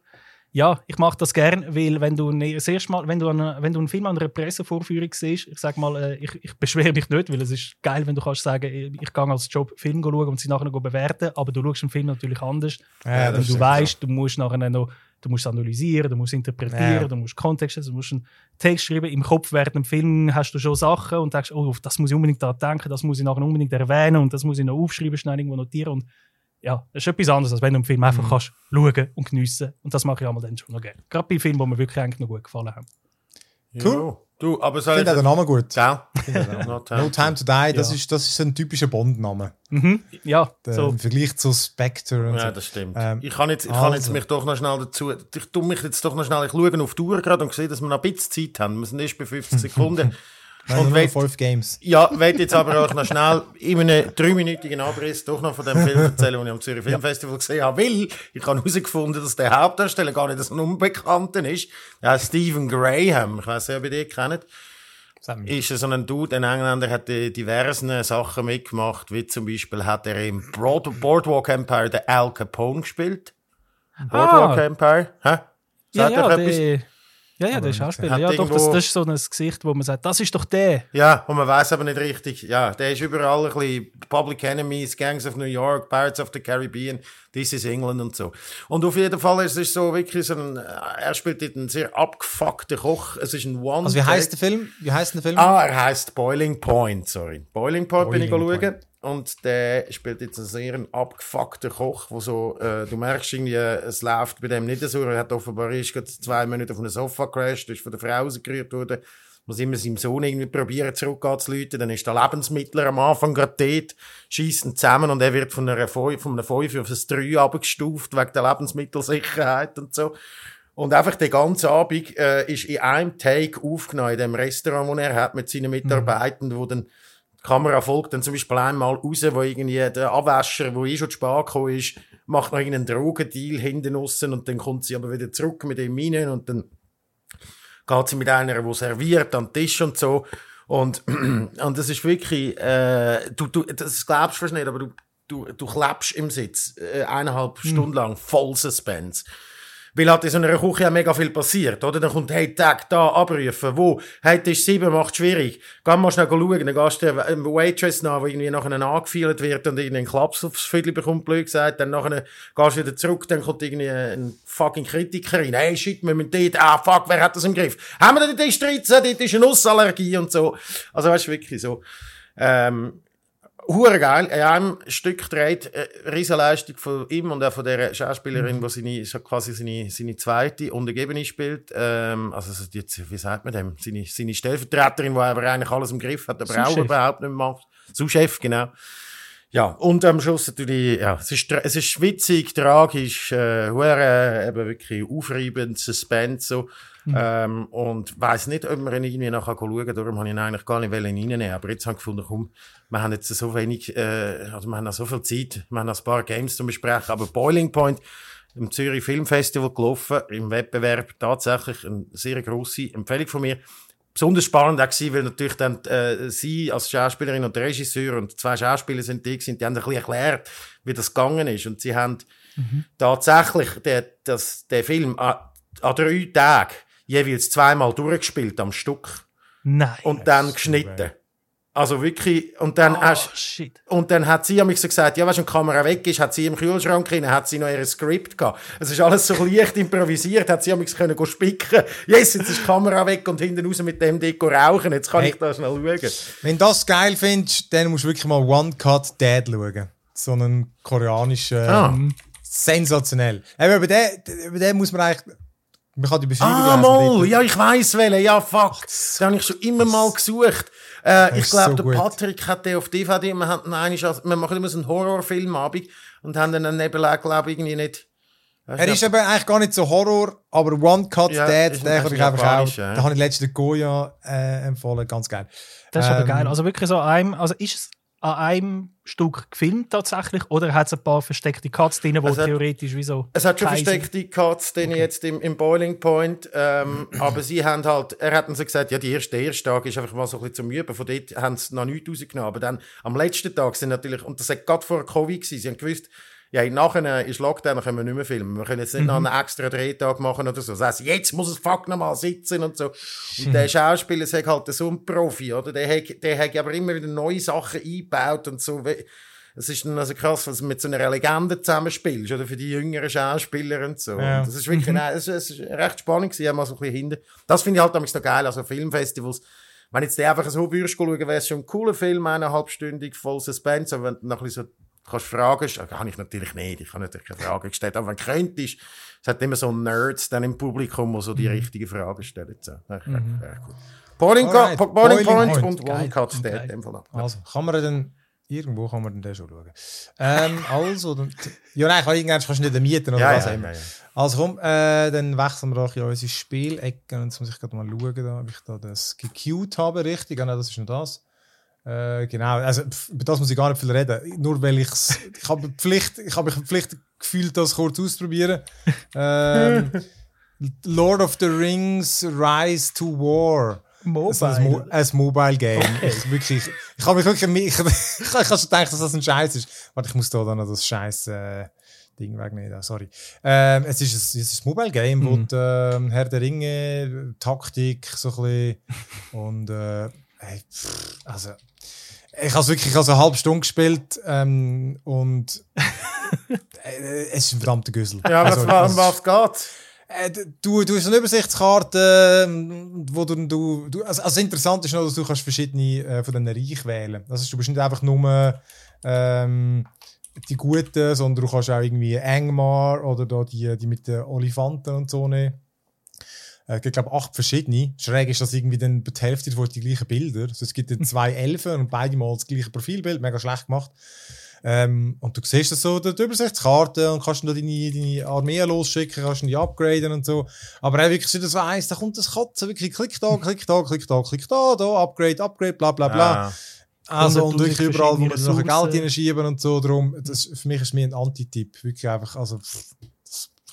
Ja, ich mache das gerne, weil wenn du, ne, das erste Mal, wenn, du eine, wenn du einen Film an einer Pressevorführung siehst, ich sage mal, ich, ich beschwere mich nicht, weil es ist geil, wenn du kannst sagen, ich, ich gehe als Job Film schauen und sie nachher bewerten, aber du schaust den Film natürlich anders. Ja, und du weißt, so. du musst nachher noch Du musst analysieren, du musst interpretieren, ja. du musst Kontext, du musst einen Text schreiben. Im Kopf während dem Film hast du schon Sachen und denkst, oh, das muss ich unbedingt da denken, das muss ich nachher unbedingt erwähnen und das muss ich noch aufschreiben, schnell irgendwo notieren. Und ja, das ist etwas anderes, als wenn du einen Film einfach mhm. kannst schauen und geniessen. Und das mache ich einmal dann schon noch gerne. Gerade bei Filmen, die mir wirklich eigentlich noch gut gefallen haben. Cool. Du, aber soll ich finde den Namen gut. Ja. No Time to Die, das, ja. ist, das ist ein typischer Bond-Name. Mhm. Ja, der, so. Im Vergleich zu Spectre. Und ja, das stimmt. Ähm, ich kann jetzt, ich also. kann jetzt mich doch noch schnell dazu, ich tue mich jetzt doch noch schnell, ich schaue auf die Uhr gerade und sehe, dass wir noch ein bisschen Zeit haben. Wir sind erst bei fünfzig Sekunden. Und weit, fünf Games. Ja, ich möchte jetzt aber auch noch schnell in einem dreiminütigen Abriss doch noch von dem Film erzählen, den ich am Zürich Filmfestival ja. gesehen habe, weil ich habe herausgefunden, dass der Hauptdarsteller gar nicht ein Unbekannter ist. Der heißt Stephen Graham. Ich weiss nicht, ob ihr den kennt. Ist so ein Dude, ein Engländer, hat diversen Sachen mitgemacht, wie zum Beispiel hat er im Broad- Boardwalk Empire den Al Capone gespielt. Boardwalk ah. Empire. Hä? Sagt ja, ja, etwas? Ja, ja, der Schauspieler. Ja, doch, das, das ist so ein Gesicht, wo man sagt, das ist doch der. Ja, und man weiß aber nicht richtig. Ja, der ist überall ein bisschen Public Enemies, Gangs of New York, Pirates of the Caribbean, This is England und so. Und auf jeden Fall ist es so wirklich so ein, er spielt einen sehr abgefuckten Koch. Es ist ein One-Take. Also wie heißt der Film? Wie heißt der Film? Ah, er heißt Boiling Point, sorry. Boiling Point Boiling bin ich schauen. Und der spielt jetzt einen sehr abgefuckten Koch, wo so, äh, du merkst irgendwie, es läuft bei dem nicht so. Er hat offenbar erst zwei Minuten auf einem Sofa crashed, ist von der Frau rausgerührt worden. Muss immer seinem Sohn irgendwie probieren, zurückzuleiten. Dann ist der Lebensmittler am Anfang gerade dort, schiessen zusammen und er wird von einer fünf auf ein drei abgestuft, wegen der Lebensmittelsicherheit und so. Und einfach den ganzen Abend äh, ist in einem Take aufgenommen, in dem Restaurant, wo er hat, mit seinen Mitarbeitern, mhm. wo dann die Kamera folgt dann zum Beispiel einmal raus, wo irgendwie der Abwäscher, der eh schon zu spät gekommen ist, macht noch irgendeinen Drogendeal hinten aussen und dann kommt sie aber wieder zurück mit ihm rein und dann geht sie mit einer, die serviert, an den Tisch und so. Und, und das ist wirklich, äh, du, du, das glaubst du nicht, aber du, du, du klebst im Sitz äh, eineinhalb hm. Stunden lang voll Suspense. Weil halt in so einer Küche ja mega viel passiert, oder? Dann kommt, hey, Tag, da, abrufen, wo? Hey, Tisch sieben macht schwierig. Geh mal schnell schauen, dann gehst du der Waitress nach, die irgendwie nachher angefeilt wird und irgendeinen Klaps aufs Viertel bekommt, blöd gesagt. Dann nachher gehst du wieder zurück, dann kommt irgendwie ein fucking Kritiker rein. Hey, shit, wir müssen dort, ah, fuck, wer hat das im Griff? Haben wir denn den Tisch dreizehn? Dort ist eine Nussallergie und so. Also, weißt du, wirklich so. Ähm, Hure geil, in einem Stück dreht eine Riesenleistung von ihm und auch von der Schauspielerin, die mhm. seine, quasi seine, seine zweite Untergebene spielt. Ähm, also, jetzt, wie sagt man dem? Seine, seine Stellvertreterin, die aber eigentlich alles im Griff hat, aber Sous-Chef. Auch überhaupt nicht mehr macht. Sous-Chef, genau. Ja, und am Schluss natürlich, ja, es ist, es ist witzig, tragisch, äh, hure, eben wirklich aufreibend, Suspense, so. Mhm. Ähm, und weiss nicht, ob man ihn irgendwie nachher schauen kann, darum habe ich ihn eigentlich gar nicht reinnehmen wollen. Aber jetzt habe ich gefunden, komm, wir haben jetzt so wenig, äh, also wir haben noch so viel Zeit, wir haben noch ein paar Games zu besprechen, aber Boiling Point, im Zürich Filmfestival gelaufen, im Wettbewerb, tatsächlich eine sehr grosse Empfehlung von mir. Besonders spannend auch gewesen, weil natürlich dann, äh, sie als Schauspielerin und Regisseur und zwei Schauspieler sind die sind, die haben ein bisschen erklärt, wie das gegangen ist. Und sie haben mhm. tatsächlich den, das, den Film an, an drei Tagen jeweils zweimal durchgespielt am Stück. Nein. Und dann geschnitten. Also wirklich, und dann, oh, hast, shit. Und dann hat sie an mich so gesagt, ja, weißt du, wenn die Kamera weg ist, hat sie im Kühlschrank rein, hat sie noch ihr Skript gehabt. Es ist alles so leicht improvisiert, hat sie an mich so können spicken. Yes, jetzt ist die Kamera weg und hinten raus mit dem Deko rauchen, jetzt kann hey. Ich da schnell schauen. Wenn du das geil findest, dann musst du wirklich mal One Cut Dead schauen. So einen koreanischen, ah. ähm, sensationell. Aber über den, über den muss man eigentlich, man kann die Beschreibung ah, lesen. Mal. Ja, ich weiss welchen, ja, fuck. Das den habe ich schon immer mal gesucht. Äh, ich glaube, so der Patrick gut. hat den auf D V D. Wir, hatten einen, wir machen immer so einen Horrorfilmabend und haben dann nebenbei, glaube ich, irgendwie nicht. Er glaub, ist aber eigentlich gar nicht so Horror, aber One Cut ja, Dead, den habe ich einfach auch. Ja. Da habe ich letztens den Goya äh, empfohlen, ganz geil. Das ist ähm, aber geil. Also wirklich so einem, also ist es an einem Stück gefilmt tatsächlich, oder hat es ein paar versteckte Cuts drin, wo es theoretisch hat, wieso? Es hat schon versteckte Cuts drin, okay. Jetzt im, im Boiling Point, ähm, aber sie haben halt, er hat uns so gesagt, ja, der erste, erste Tag ist einfach mal so ein bisschen zum Üben, von dort haben sie noch nichts rausgenommen, aber dann am letzten Tag sind natürlich, und das war gerade vor Covid, gewesen, sie haben gewusst, ja, nachher ist Lockdown, können wir nicht mehr filmen. Wir können jetzt nicht mhm. noch einen extra Drehtag machen oder so. Das heisst, jetzt muss es fuck nochmal sitzen und so. Und mhm. der Schauspieler ist halt so ein Profi, oder? Der hat, der hat aber immer wieder neue Sachen eingebaut und so. Es ist dann also krass, wenn du mit so einer Legende zusammenspielst, oder? Für die jüngeren Schauspieler und so. Ja. Und das ist wirklich, mhm. nein, es ist, es ist recht spannend gewesen, mal so ein bisschen hinter. Das finde ich halt damals noch geil, also Filmfestivals. Wenn jetzt der einfach so würdest schauen, wäre es schon ein cooler Film, eineinhalbstündig, voll Suspense, aber wenn du noch ein bisschen so kannst Fragen stellen, kann ich natürlich nicht, ich habe natürlich keine Fragen gestellt, aber wenn du könntest, es hat immer so Nerds dann im Publikum, die so die mhm. richtigen Fragen stellen. So. Mhm. Ja, gut. Boiling, Alright, Boiling, Boiling Point, Point und One Cut State in dem Fall. Also, kann man dann, irgendwo kann man dann den schon schauen. Ähm, also, dann, ja nein, irgendwann kannst du nicht mieten oder ja, was ja, immer. Ja. Also komm, äh, dann wechseln wir doch in unsere Spielecke, jetzt muss ich gerade mal schauen, da, ob ich da das gecued habe, richtig, ah, nein, das ist nur das. Äh, genau, also pf, über das muss ich gar nicht viel reden, nur weil ich's, ich habe Pflicht, ich habe mich verpflichtet gefühlt, das kurz auszuprobieren. ähm, Lord of the Rings Rise to War. Mobile. Das ist ein, Mo- ein Mobile Game. Okay. Ich, wirklich, ich, ich habe mich wirklich, ich, ich habe schon gedacht, dass das ein Scheiß ist. Warte, ich muss da dann noch das Scheiß äh, Ding wegnehmen, sorry. Ähm, es ist ein, es ist ein Mobile Game, mhm. wo die, äh, Herr der Ringe, Taktik, so ein bisschen und äh, hey, pff, also ich habe es wirklich also eine halbe Stunde gespielt ähm, und äh, es ist ein verdammter Güssel. Ja, aber also, das, was geht? Äh, du, du hast eine Übersichtskarte, wo du, du, du also, also interessant ist noch, dass du kannst verschiedene äh, von diesen Reichen wählen kannst. Also, du bist nicht einfach nur ähm, die Guten, sondern du kannst auch irgendwie Angmar oder da die, die mit den Olifanten und so nehmen. Es gibt, glaube ich, acht verschiedene. Schräg ist das irgendwie dann die Hälfte davon die gleichen Bilder. Also es gibt dann zwei Elfen und beide mal das gleiche Profilbild, mega schlecht gemacht. Ähm, und du siehst das so, die Übersichtskarte und kannst dann deine, deine Armee losschicken, kannst dann die upgraden und so. Aber auch wirklich so, das weiss, da kommt das Katzen, wirklich klick da, klick da, klick da, klick da, da, upgrade, upgrade, bla bla bla. Ah. Also, und wirklich überall, wo wir noch Geld reinschieben und so. Darum, das, für mich ist mir ein Anti-Tipp. Wirklich einfach, also... Pff.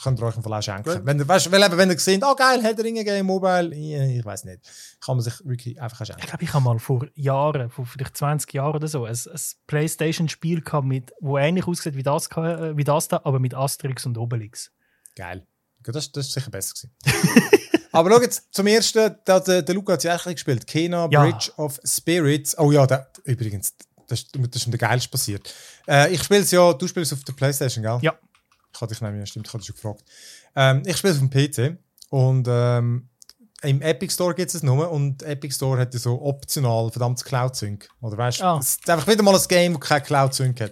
Könnt ihr euch im Fall auch schenken. Wenn ihr, weißt, weil eben, wenn ihr seht, oh geil, Herr der Ringe Game Mobile, ich, ich weiß nicht, kann man sich wirklich einfach schenken. Ich glaube, ich habe mal vor Jahren, vor vielleicht zwanzig Jahren oder so, ein, ein PlayStation-Spiel gehabt, mit, wo ähnlich aussieht wie das, wie das da, aber mit Asterix und Obelix. Geil. Das war sicher besser gewesen. Aber schau jetzt, zum ersten, der, der Luca hat sich eigentlich gespielt. Kena Bridge ja. of Spirits. Oh ja, der, übrigens, das, das ist schon der Geilste passiert. Äh, ich spiele es ja, du spielst auf der PlayStation, gell? Ja. Ich hatte dich nämlich, stimmt, ich hatte schon gefragt. Ähm, ich spiele es auf dem P C und ähm, im Epic Store gibt es es nur und Epic Store hat ja so optional verdammt Cloud-Sync. Oder weißt du, oh. es ist einfach wieder mal ein Game, das kein Cloud-Sync hat.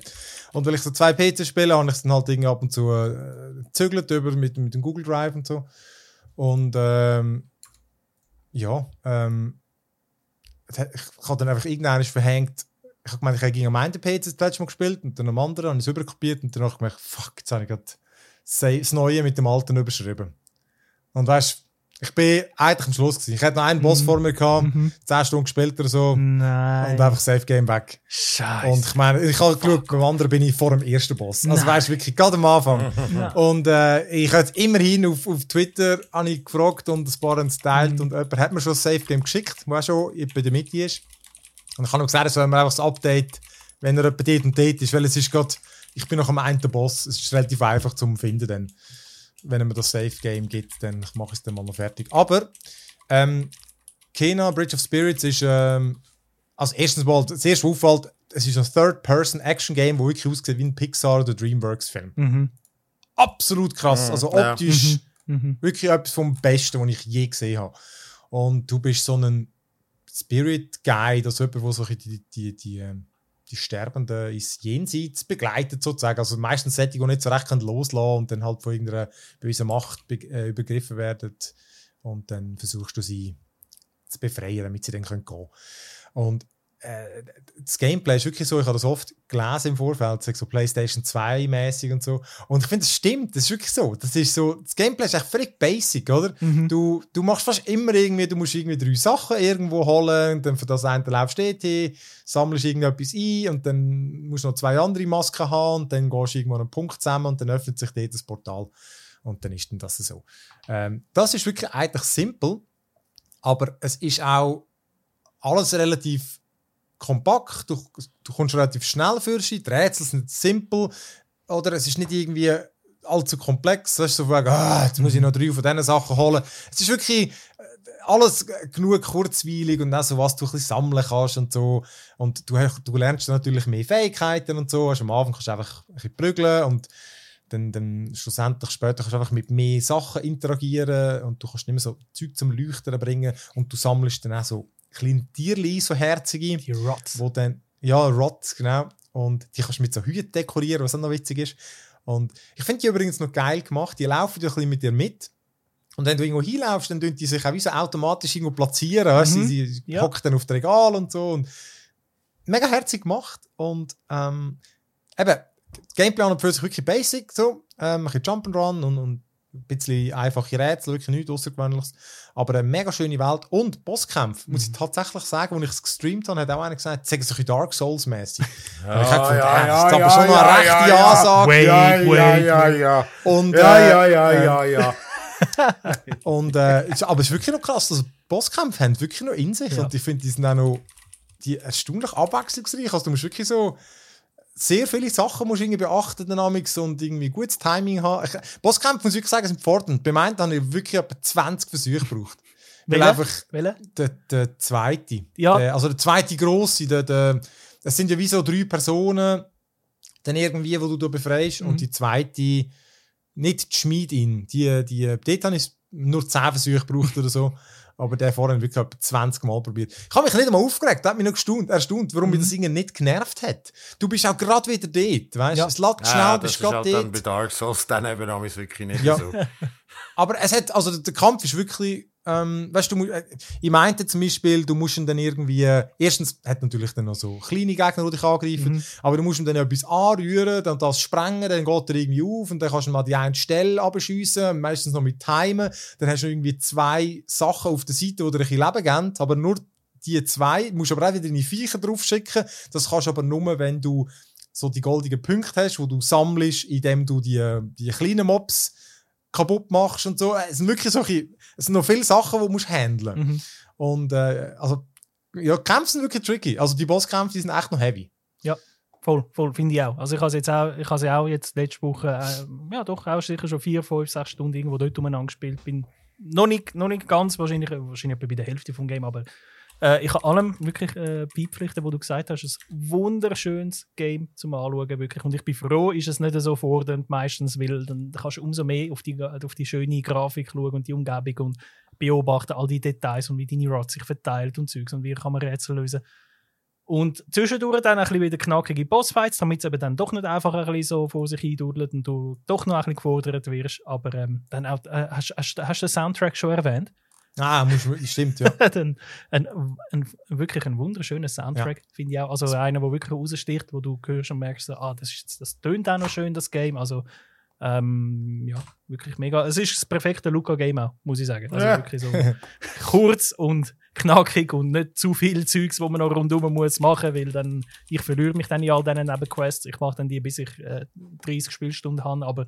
Und weil ich so zwei P C spiele, habe ich es dann halt irgendwie ab und zu äh, zügelt über mit, mit dem Google Drive und so. Und ähm, ja, ähm, ich habe dann einfach irgendwann verhängt. Ich habe gemeint, ich habe gegen meinen P C das letzte Mal gespielt und dann am anderen habe ich es überkopiert und danach habe ich gemerkt, fuck, jetzt habe ich gerade das Neue mit dem Alten überschrieben. Und weißt du, ich bin eigentlich am Schluss gewesen. Ich hatte noch einen Boss vor mir gehabt, mm-hmm. zehn Stunden gespielt oder so. Nein. Und einfach Safe Game weg. Scheiße. Und ich meine, ich habe geschaut, beim anderen bin ich vor dem ersten Boss. Also weißt du, wirklich, gerade am Anfang. Und äh, ich habe immerhin auf, auf Twitter habe ich gefragt und ein paar haben es geteilt mm. und jemand hat mir schon das Safe Game geschickt, wo auch schon bei der Mitte ist. Und ich habe noch gesagt, es soll mir einfach das Update, wenn er jemand dort und dort ist, weil es ist gerade, ich bin noch am einen Boss, es ist relativ einfach zu finden, denn, wenn mir das Safe Game gibt, dann mache ich es dann mal noch fertig. Aber, ähm, Kena Bridge of Spirits ist, ähm, also erstens mal, das erste auffällt, es ist ein Third-Person-Action-Game, das wirklich aussieht wie ein Pixar- oder Dreamworks-Film. Mhm. Absolut krass, mhm, also optisch, ja. mhm. wirklich etwas vom Besten, was ich je gesehen habe. Und du bist so ein Spirit Guide, also jemand, der so die, die, die, die Sterbenden ins Jenseits begleitet, sozusagen. Also meistens Sättig, die nicht so recht loslassen können und dann halt von irgendeiner bösen Macht be- äh, übergriffen werden. Und dann versuchst du sie zu befreien, damit sie dann gehen können. Und äh, das Gameplay ist wirklich so, ich habe das oft gelesen im Vorfeld, so PlayStation zwei-mäßig und so. Und ich finde, das stimmt, das ist wirklich so. Das ist so, das Gameplay ist echt völlig basic, oder? Mhm. Du, du machst fast immer irgendwie, du musst irgendwie drei Sachen irgendwo holen und dann für das eine läufst du hin, sammelst irgendetwas ein und dann musst du noch zwei andere Masken haben und dann gehst du irgendwo einen Punkt zusammen und dann öffnet sich dort das Portal. Und dann ist dann das so. Ähm, das ist wirklich eigentlich simpel, aber es ist auch alles relativ kompakt. Du, du kommst relativ schnell für dich, die Rätsel sind simpel oder es ist nicht irgendwie allzu komplex. Das ist so von, ah, jetzt muss ich noch drei von diesen Sachen holen. Es ist wirklich alles genug kurzweilig und auch so, was du ein bisschen sammeln kannst und so. Und du, du lernst natürlich mehr Fähigkeiten und so. Also am Anfang kannst du einfach ein bisschen prügeln und Dann, dann schlussendlich später kannst du einfach mit mehr Sachen interagieren und du kannst nicht mehr so Zeug zum Leuchten bringen und du sammelst dann auch so kleine Tierchen, so herzige. Die Rots. Wo dann, ja, Rots, genau. Und die kannst du mit so Hüten dekorieren, was auch noch witzig ist. Und ich finde die übrigens noch geil gemacht. Die laufen ja ein bisschen mit dir mit. Und wenn du irgendwo hinlaufst, dann tun die sich auch wie so automatisch irgendwo platzieren. Mhm. Sie, sie ja. hocken dann auf das Regal und so. Und mega herzig gemacht. Und ähm, eben, das Gameplay an und für sich wirklich basic, so. Ähm, ein bisschen Jump'n'Run und, und ein bisschen einfache Rätsel, wirklich nichts Außergewöhnliches. Aber eine mega schöne Welt und Bosskämpfe, muss ich tatsächlich sagen, als ich es gestreamt habe, hat auch einer gesagt, sagen sie ein bisschen Dark Souls-mäßig. Ja, ich habe gefunden, ja, ja, das ist aber schon mal eine rechte ja, Ansage. Ja, ja, ja, ja. Und, äh, ja, ja, ja, ja. und, äh, aber es ist wirklich noch krass, also Bosskämpfe haben wirklich noch in sich ja. und ich finde, die sind auch noch die erstaunlich abwechslungsreich. Also du musst wirklich so sehr viele Sachen musst du irgendwie beachten dynamics und irgendwie gutes Timing haben. Ich, Bosskämpfe, muss ich wirklich sagen, sind fordernd. Bei meinen habe ich wirklich etwa zwanzig Versuche gebraucht. Weil einfach der, der zweite. Ja. Der, also der zweite grosse. Der, der, es sind ja wie so drei Personen, dann irgendwie, wo du da befreist. Mhm. Und die zweite, nicht die Schmiedin. Die, die, dort habe ich nur zehn Versuche gebraucht oder so. Aber der vorhin wirklich etwa zwanzig Mal probiert. Ich habe mich nicht einmal aufgeregt, das hat mich noch gestaunt, erstaunt, warum mich mhm. das irgendwie nicht genervt hat. Du bist auch gerade wieder dort, weißt du? Ja. Es lädt schnell, ja, bist gerade halt dort. Dann bei Dark Souls, dann eben habe ich es wirklich nicht ja. so. Aber es hat, also der Kampf ist wirklich, ähm, weißt du, ich meinte zum Beispiel, du musst ihn dann irgendwie, äh, erstens hat natürlich dann noch so kleine Gegner, die dich angreifen, mhm. aber du musst ihm dann etwas anrühren, dann das sprengen, dann geht er irgendwie auf und dann kannst du mal die eine Stelle abschiessen, meistens noch mit Timen, dann hast du irgendwie zwei Sachen auf der Seite, die dir ein bisschen Leben geben, aber nur die zwei, du musst aber auch wieder deine Viecher drauf schicken, das kannst du aber nur, wenn du so die goldigen Punkte hast, die du sammelst, indem du die, die kleinen Mobs kaputt machst und so. Es sind wirklich solche, es sind noch viele Sachen, die du handeln musst. Mhm. Und äh, also, ja, die Kämpfe sind wirklich tricky. Also die Bosskämpfe, die sind echt noch heavy. Ja, voll, voll, finde ich auch. Also ich habe jetzt auch, ich habe auch jetzt letzte Woche, äh, ja doch, auch sicher schon vier, fünf, sechs Stunden irgendwo dort umeinander gespielt. Bin noch nicht, noch nicht ganz, wahrscheinlich, wahrscheinlich bei der Hälfte vom Game, aber äh, ich habe allem wirklich äh, beipflichten, wo du gesagt hast, es ist ein wunderschönes Game zum Anschauen, wirklich. Und ich bin froh, ist es nicht so fordernd meistens, weil dann kannst du umso mehr auf die, auf die schöne Grafik schauen und die Umgebung und beobachten all die Details und wie deine Rots sich verteilt und Zeugs und wie kann man Rätsel lösen. Und zwischendurch dann ein bisschen wieder knackige Bossfights, damit es eben dann doch nicht einfach ein bisschen so vor sich hindudelt und du doch noch ein bisschen gefordert wirst. Aber ähm, dann auch, äh, hast, hast, hast du den Soundtrack schon erwähnt? Ah, muss, stimmt, ja. ein, ein, ein, wirklich ein wunderschöner Soundtrack, ja. finde ich auch. Also einer, der wirklich raussticht, wo du hörst und merkst, ah, das, ist, das tönt auch noch schön, das Game. Also ähm, ja, wirklich mega. Es ist das perfekte Luca-Game auch, muss ich sagen. Also ja. wirklich so kurz und knackig und nicht zu viel Zeugs, wo man noch rundum muss machen, weil dann, ich verliere mich dann in all diesen Nebenquests. Ich mache dann die, bis ich äh, dreißig Spielstunden habe, aber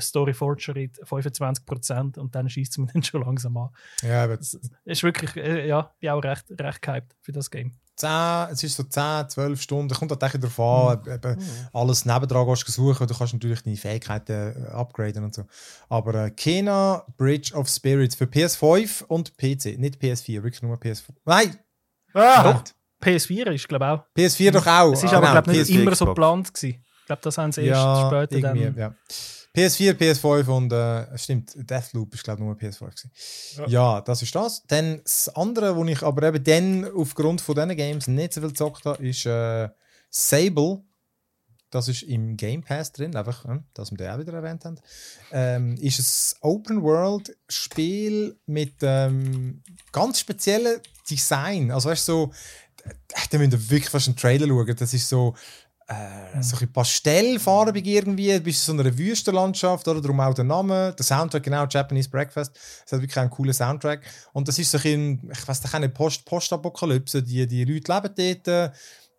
Story-Fortschritt fünfundzwanzig Prozent und dann schießt es mir dann schon langsam an. Ja, aber das ist wirklich, ja, ich bin auch recht, recht gehypt für das Game. zehn, es ist so zehn, zwölf Stunden, kommt halt echt darauf an, mhm. alles nebendran gehst du suchen, du kannst natürlich deine Fähigkeiten upgraden und so. Aber äh, Kena Bridge of Spirits für P S fünf und P C, nicht P S vier, wirklich nur P S fünf. Nein! Ah. Doch, P S vier ist, glaube ich, auch. P S vier doch auch. Es ist aber, glaube ich, nicht immer so geplant gewesen. Ich glaube, das haben sie erst ja, später dann. Ja. P S vier, P S fünf und äh, stimmt, Deathloop ist, glaube ich, nur P S fünf. Ja. ja, das ist das. Dann das andere, wo ich aber eben dann aufgrund von diesen Games nicht so viel gezockt habe, ist äh, Sable. Das ist im Game Pass drin, einfach, äh, dass wir den auch wieder erwähnt haben. Ähm, ist ein Open-World-Spiel mit ähm, ganz speziellem Design. Also weißt du, so, da müsst ihr wirklich fast einen Trailer schauen. Das ist so, äh, so ein pastellfarbig irgendwie. Du bist in so einer Wüstenlandschaft, oder? Darum auch der Name. Der Soundtrack, genau, Japanese Breakfast. Es hat wirklich einen coolen Soundtrack. Und das ist so ein, ich weiss nicht, eine Post- Postapokalypse. Die, die Leute leben dort.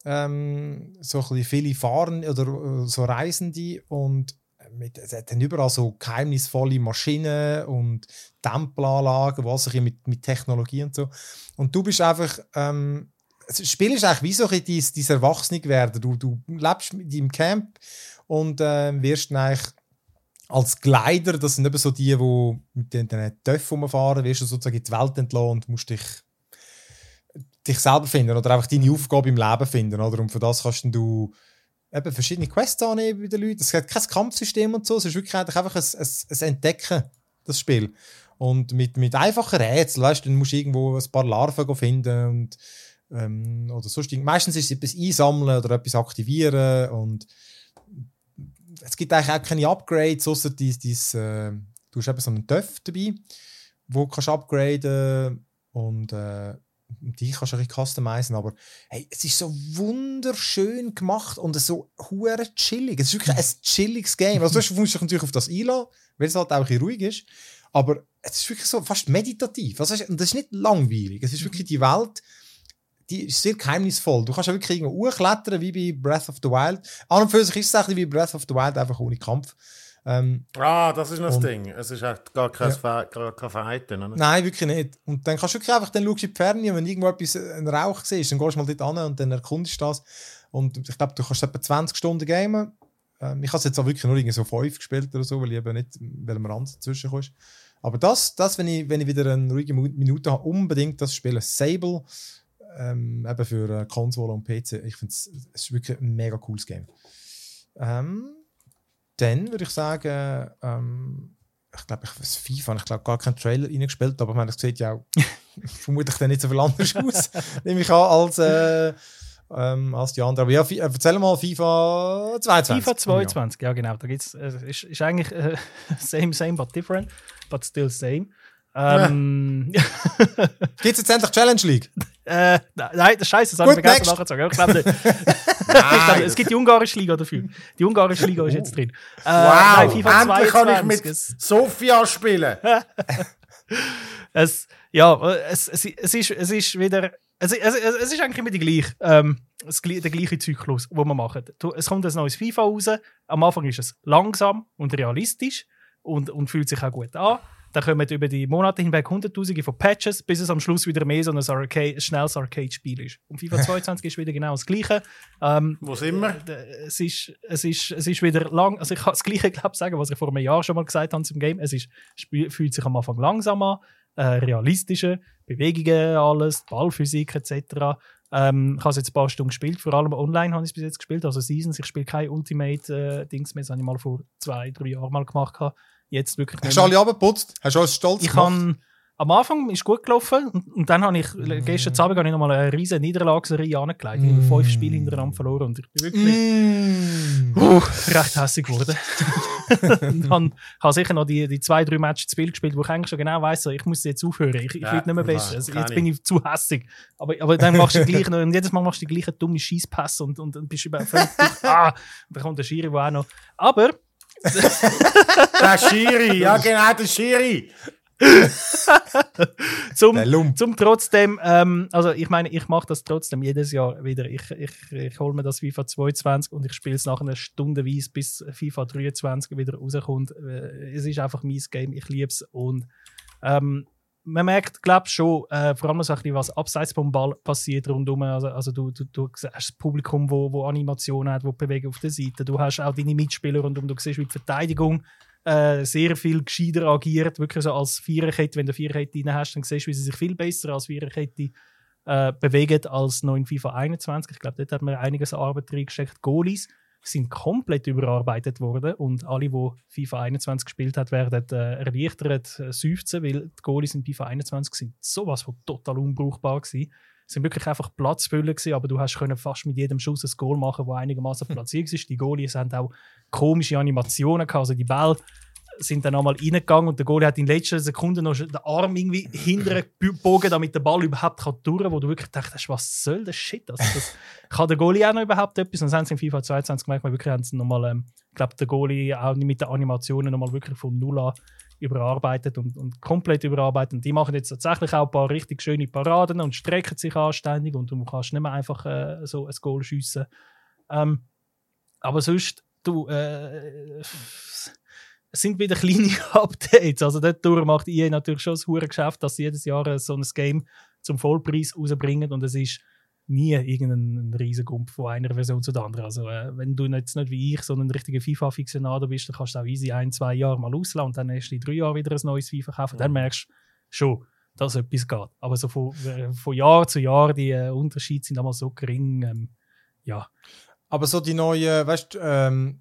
Ähm, so ein viele fahren oder so Reisende. Und mit, es hat dann überall so geheimnisvolle Maschinen und Tempelanlagen, was sich mit, mit Technologie und so. Und du bist einfach, ähm, das Spiel ist eigentlich wie so ein bisschen dein Erwachsenwerden. Du, du lebst mit deinem Camp und äh, wirst dann eigentlich als Glider, das sind eben so die, die mit den Töpfen rumfahren, wirst du sozusagen in die Welt entlassen und musst dich, dich selber finden oder einfach deine Aufgabe im Leben finden. Oder? Und für das kannst du eben verschiedene Quests annehmen bei den Leuten. Es hat kein Kampfsystem und so. Es ist wirklich einfach ein, ein, ein Entdecken, das Spiel. Und mit, mit einfachen Rätseln, weißt du, dann musst du irgendwo ein paar Larven finden und ähm, oder sonst. Meistens ist es etwas einsammeln oder etwas aktivieren. Und es gibt eigentlich auch keine Upgrades, außer dies, dies, äh, du hast eben so einen Töpf dabei, wo du upgraden kannst. Und äh, die kannst du ein bisschen customizen, aber hey, es ist so wunderschön gemacht und so hure chillig. Es ist wirklich ein chilliges Game. Also du musst dich natürlich auf das einlassen, weil es halt auch ein bisschen ruhig ist, aber es ist wirklich so fast meditativ. Also, und das ist nicht langweilig. Es ist wirklich die Welt, die ist sehr geheimnisvoll. Du kannst ja wirklich irgendwo hochklettern, wie bei Breath of the Wild. An und für sich ist es ein bisschen wie Breath of the Wild, einfach ohne Kampf. Ähm, ah, das ist noch das Ding. Es ist halt gar kein, ja. Ver- gar kein Verhalten. Oder? Nein, wirklich nicht. Und dann kannst du wirklich einfach, dann schaust du in die Ferne, und wenn irgendwo etwas, einen Rauch siehst, dann gehst du mal dort hin und dann erkundest du das. Und ich glaube, du kannst etwa zwanzig Stunden gamen. Ähm, ich habe es jetzt auch wirklich nur irgendwie so fünf gespielt oder so, weil ich eben nicht, weil am Rand dazwischen kommst. Aber das, das wenn, ich, wenn ich wieder eine ruhige Minute habe, unbedingt das Spielen. Sable, ähm, eben für Konsole und P C. Ich finde, es ist wirklich ein mega cooles Game. Ähm... Dann würde ich sagen, ähm, ich glaube, ich weiß FIFA, ich glaube gar keinen Trailer reingespielt, aber ich meine, das sieht ja auch vermutlich dann nicht so viel anders aus, nehme ich an, als, äh, ähm, als die anderen. Aber ja, fi- erzähl mal FIFA zweiundzwanzig. FIFA zweiundzwanzig, ja, ja genau. Da gibt's, äh, ist, ist eigentlich äh, same, same, but different, but still same. Ähm, ja. Gibt es jetzt endlich Challenge League? Äh, nein, das Scheiße, das habe ich vergessen nachzusagen. Ich glaube nicht. Nein. Es gibt die ungarische Liga dafür. Die ungarische Liga ist jetzt drin. Äh, wow, endlich kann ich mit Sofia spielen. es, ja, es, es, es, ist, es ist wieder... Es, es, es ist eigentlich immer die gleiche, ähm, das, der gleiche Zyklus, den wir machen. Es kommt ein neues FIFA raus. Am Anfang ist es langsam und realistisch und, und fühlt sich auch gut an. Dann kommen über die Monate hinweg hunderttausende von Patches, bis es am Schluss wieder mehr so ein, Arcade, ein schnelles Arcade-Spiel ist. Und FIFA zweiundzwanzig ist wieder genau das Gleiche. Ähm, Wo sind wir? Es ist, es ist, es ist wieder lang. Also ich kann das Gleiche, glaube ich, sagen, was ich vor einem Jahr schon mal gesagt habe zum Game. Es ist, fühlt sich am Anfang langsam an, äh, realistische Bewegungen, alles, Ballphysik et cetera. Ähm, ich habe es jetzt ein paar Stunden gespielt, vor allem online habe ich es bis jetzt gespielt. Also Seasons, ich spiele keine Ultimate-Dings äh, mehr, das habe ich mal vor zwei, drei Jahren mal gemacht. Jetzt wirklich hast du alle abgeputzt? Hast du alles stolz ich gemacht? Kann, am Anfang ist es gut gelaufen und, und dann habe ich mm. gestern Abend habe ich nochmal eine riesen Niederlagsserie angelegt. Mm. Ich habe fünf Spiele hintereinander verloren und ich bin wirklich mm. uh, recht hässig geworden. Ich habe, habe sicher noch die, die zwei, drei Matches zu viel gespielt, wo ich eigentlich schon genau weiss, ich muss jetzt aufhören, ich, ich ja, will nicht mehr besser. Also jetzt bin ich zu hässig. Aber, aber dann machst du gleich noch, und jedes Mal machst du die gleichen dummen Scheisspässe und, und, und bist über völlig ah, und dann kommt der Schiri, der auch noch... Aber... der Schiri, ja genau, der Schiri. zum, zum trotzdem, ähm, also ich meine, ich mache das trotzdem jedes Jahr wieder. Ich, ich, ich hole mir das FIFA zweiundzwanzig und ich spiele es nachher stundenweise, bis FIFA dreiundzwanzig wieder rauskommt. Es ist einfach mein Game, ich liebe es. Und ähm, man merkt, glaube ich, schon, äh, vor allem so ein bisschen, was abseits vom Ball passiert rundherum. Also, also du, du, du hast das Publikum, das wo, wo Animationen hat, das Bewegung auf der Seite. Du hast auch deine Mitspieler rundherum. Du siehst, wie die Verteidigung äh, sehr viel gescheiter agiert. Wirklich so als Viererkette. Wenn du eine Viererkette drin hast, dann siehst du, wie sie sich viel besser als Viererkette äh, bewegen als noch in FIFA einundzwanzig. Ich glaube, dort hat man einiges an Arbeit reingesteckt. Goalies sind komplett überarbeitet worden und alle, die FIFA einundzwanzig gespielt haben, werden äh, erleichtert äh, seufzen, weil die Goalies in FIFA einundzwanzig sind sowas von total unbrauchbar gewesen. Es sind wirklich einfach Platzfüller gewesen, aber du hast können fast mit jedem Schuss ein Goal machen, das einigermaßen platziert ist. Die Goalies haben auch komische Animationen gehabt, also die Bälle sind dann einmal reingegangen und der Goalie hat in letzter Sekunde noch den Arm irgendwie hinten gebogen, damit der Ball überhaupt durch kann, wo du wirklich dachtest, was soll das Shit? Also, das kann der Goalie auch noch überhaupt etwas? Und dann haben sie in FIFA zweiundzwanzig gemerkt, weil wirklich haben sie nochmal, ähm, ich glaube, der Goalie auch mit den Animationen nochmal wirklich von Null an überarbeitet und, und komplett überarbeitet. Und die machen jetzt tatsächlich auch ein paar richtig schöne Paraden und strecken sich anständig und du kannst nicht mehr einfach äh, so ein Goal schiessen. Ähm, aber sonst, du, äh, es sind wieder kleine Updates. Also dort macht E A natürlich schon das hure Geschäft, dass sie jedes Jahr so ein Game zum Vollpreis rausbringen und es ist nie irgendein Riesengumpf von einer Version zu der anderen. Also äh, wenn du jetzt nicht wie ich so ein richtiger FIFA-Fixionator bist, dann kannst du auch easy ein, zwei Jahre mal auslassen und dann erst in drei Jahren wieder ein neues FIFA kaufen. Dann merkst du schon, dass etwas geht. Aber so von, von Jahr zu Jahr, die äh, Unterschiede sind einmal so gering. Ähm, ja. Aber so die neuen, weißt du, ähm,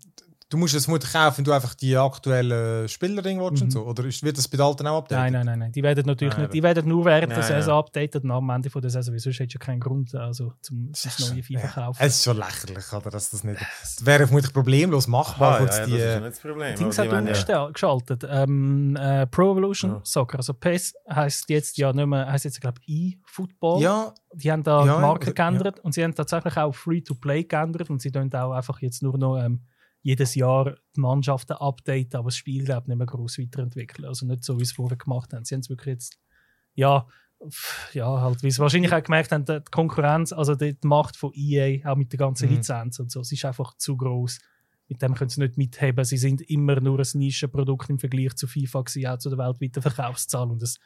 du musst es vermutlich kaufen, wenn du einfach die aktuellen Spieler willst mhm. und so. Oder wird das bei den Alten auch updated? Nein, nein, nein, nein. Die werden natürlich nein, nicht, die werden nur während der Saison updated und am Ende von der Saison, weil sonst hättest du keinen Grund, also zum das neue FIFA kaufen. Ja. Es ist schon lächerlich, oder? Dass das nicht. Das wäre vermutlich problemlos machbar. Aha, ja, ja, die, das ist nicht das Problem. Dings hat umgeschaltet. Ja. Ähm, äh, Pro Evolution ja. Soccer, also P E S heisst jetzt ja nicht mehr, heisst jetzt glaube ich eFootball. Ja. Die haben da ja, die Marke ja, geändert ja. und sie haben tatsächlich auch Free-to-Play geändert und sie tun auch einfach jetzt nur noch ähm, jedes Jahr die Mannschaften updaten, aber das Spiel glaub, nicht mehr gross weiterentwickeln. Also nicht so, wie sie es vorher gemacht haben. Sie haben es wirklich jetzt, ja, ja halt, wie sie wahrscheinlich auch gemerkt haben, die Konkurrenz, also die Macht von E A, auch mit der ganzen mhm. Lizenz und so, es ist einfach zu gross. Mit dem können sie nicht mitheben. Sie sind immer nur ein Nischenprodukt im Vergleich zu FIFA gewesen, auch zu der weltweiten Verkaufszahl. Und das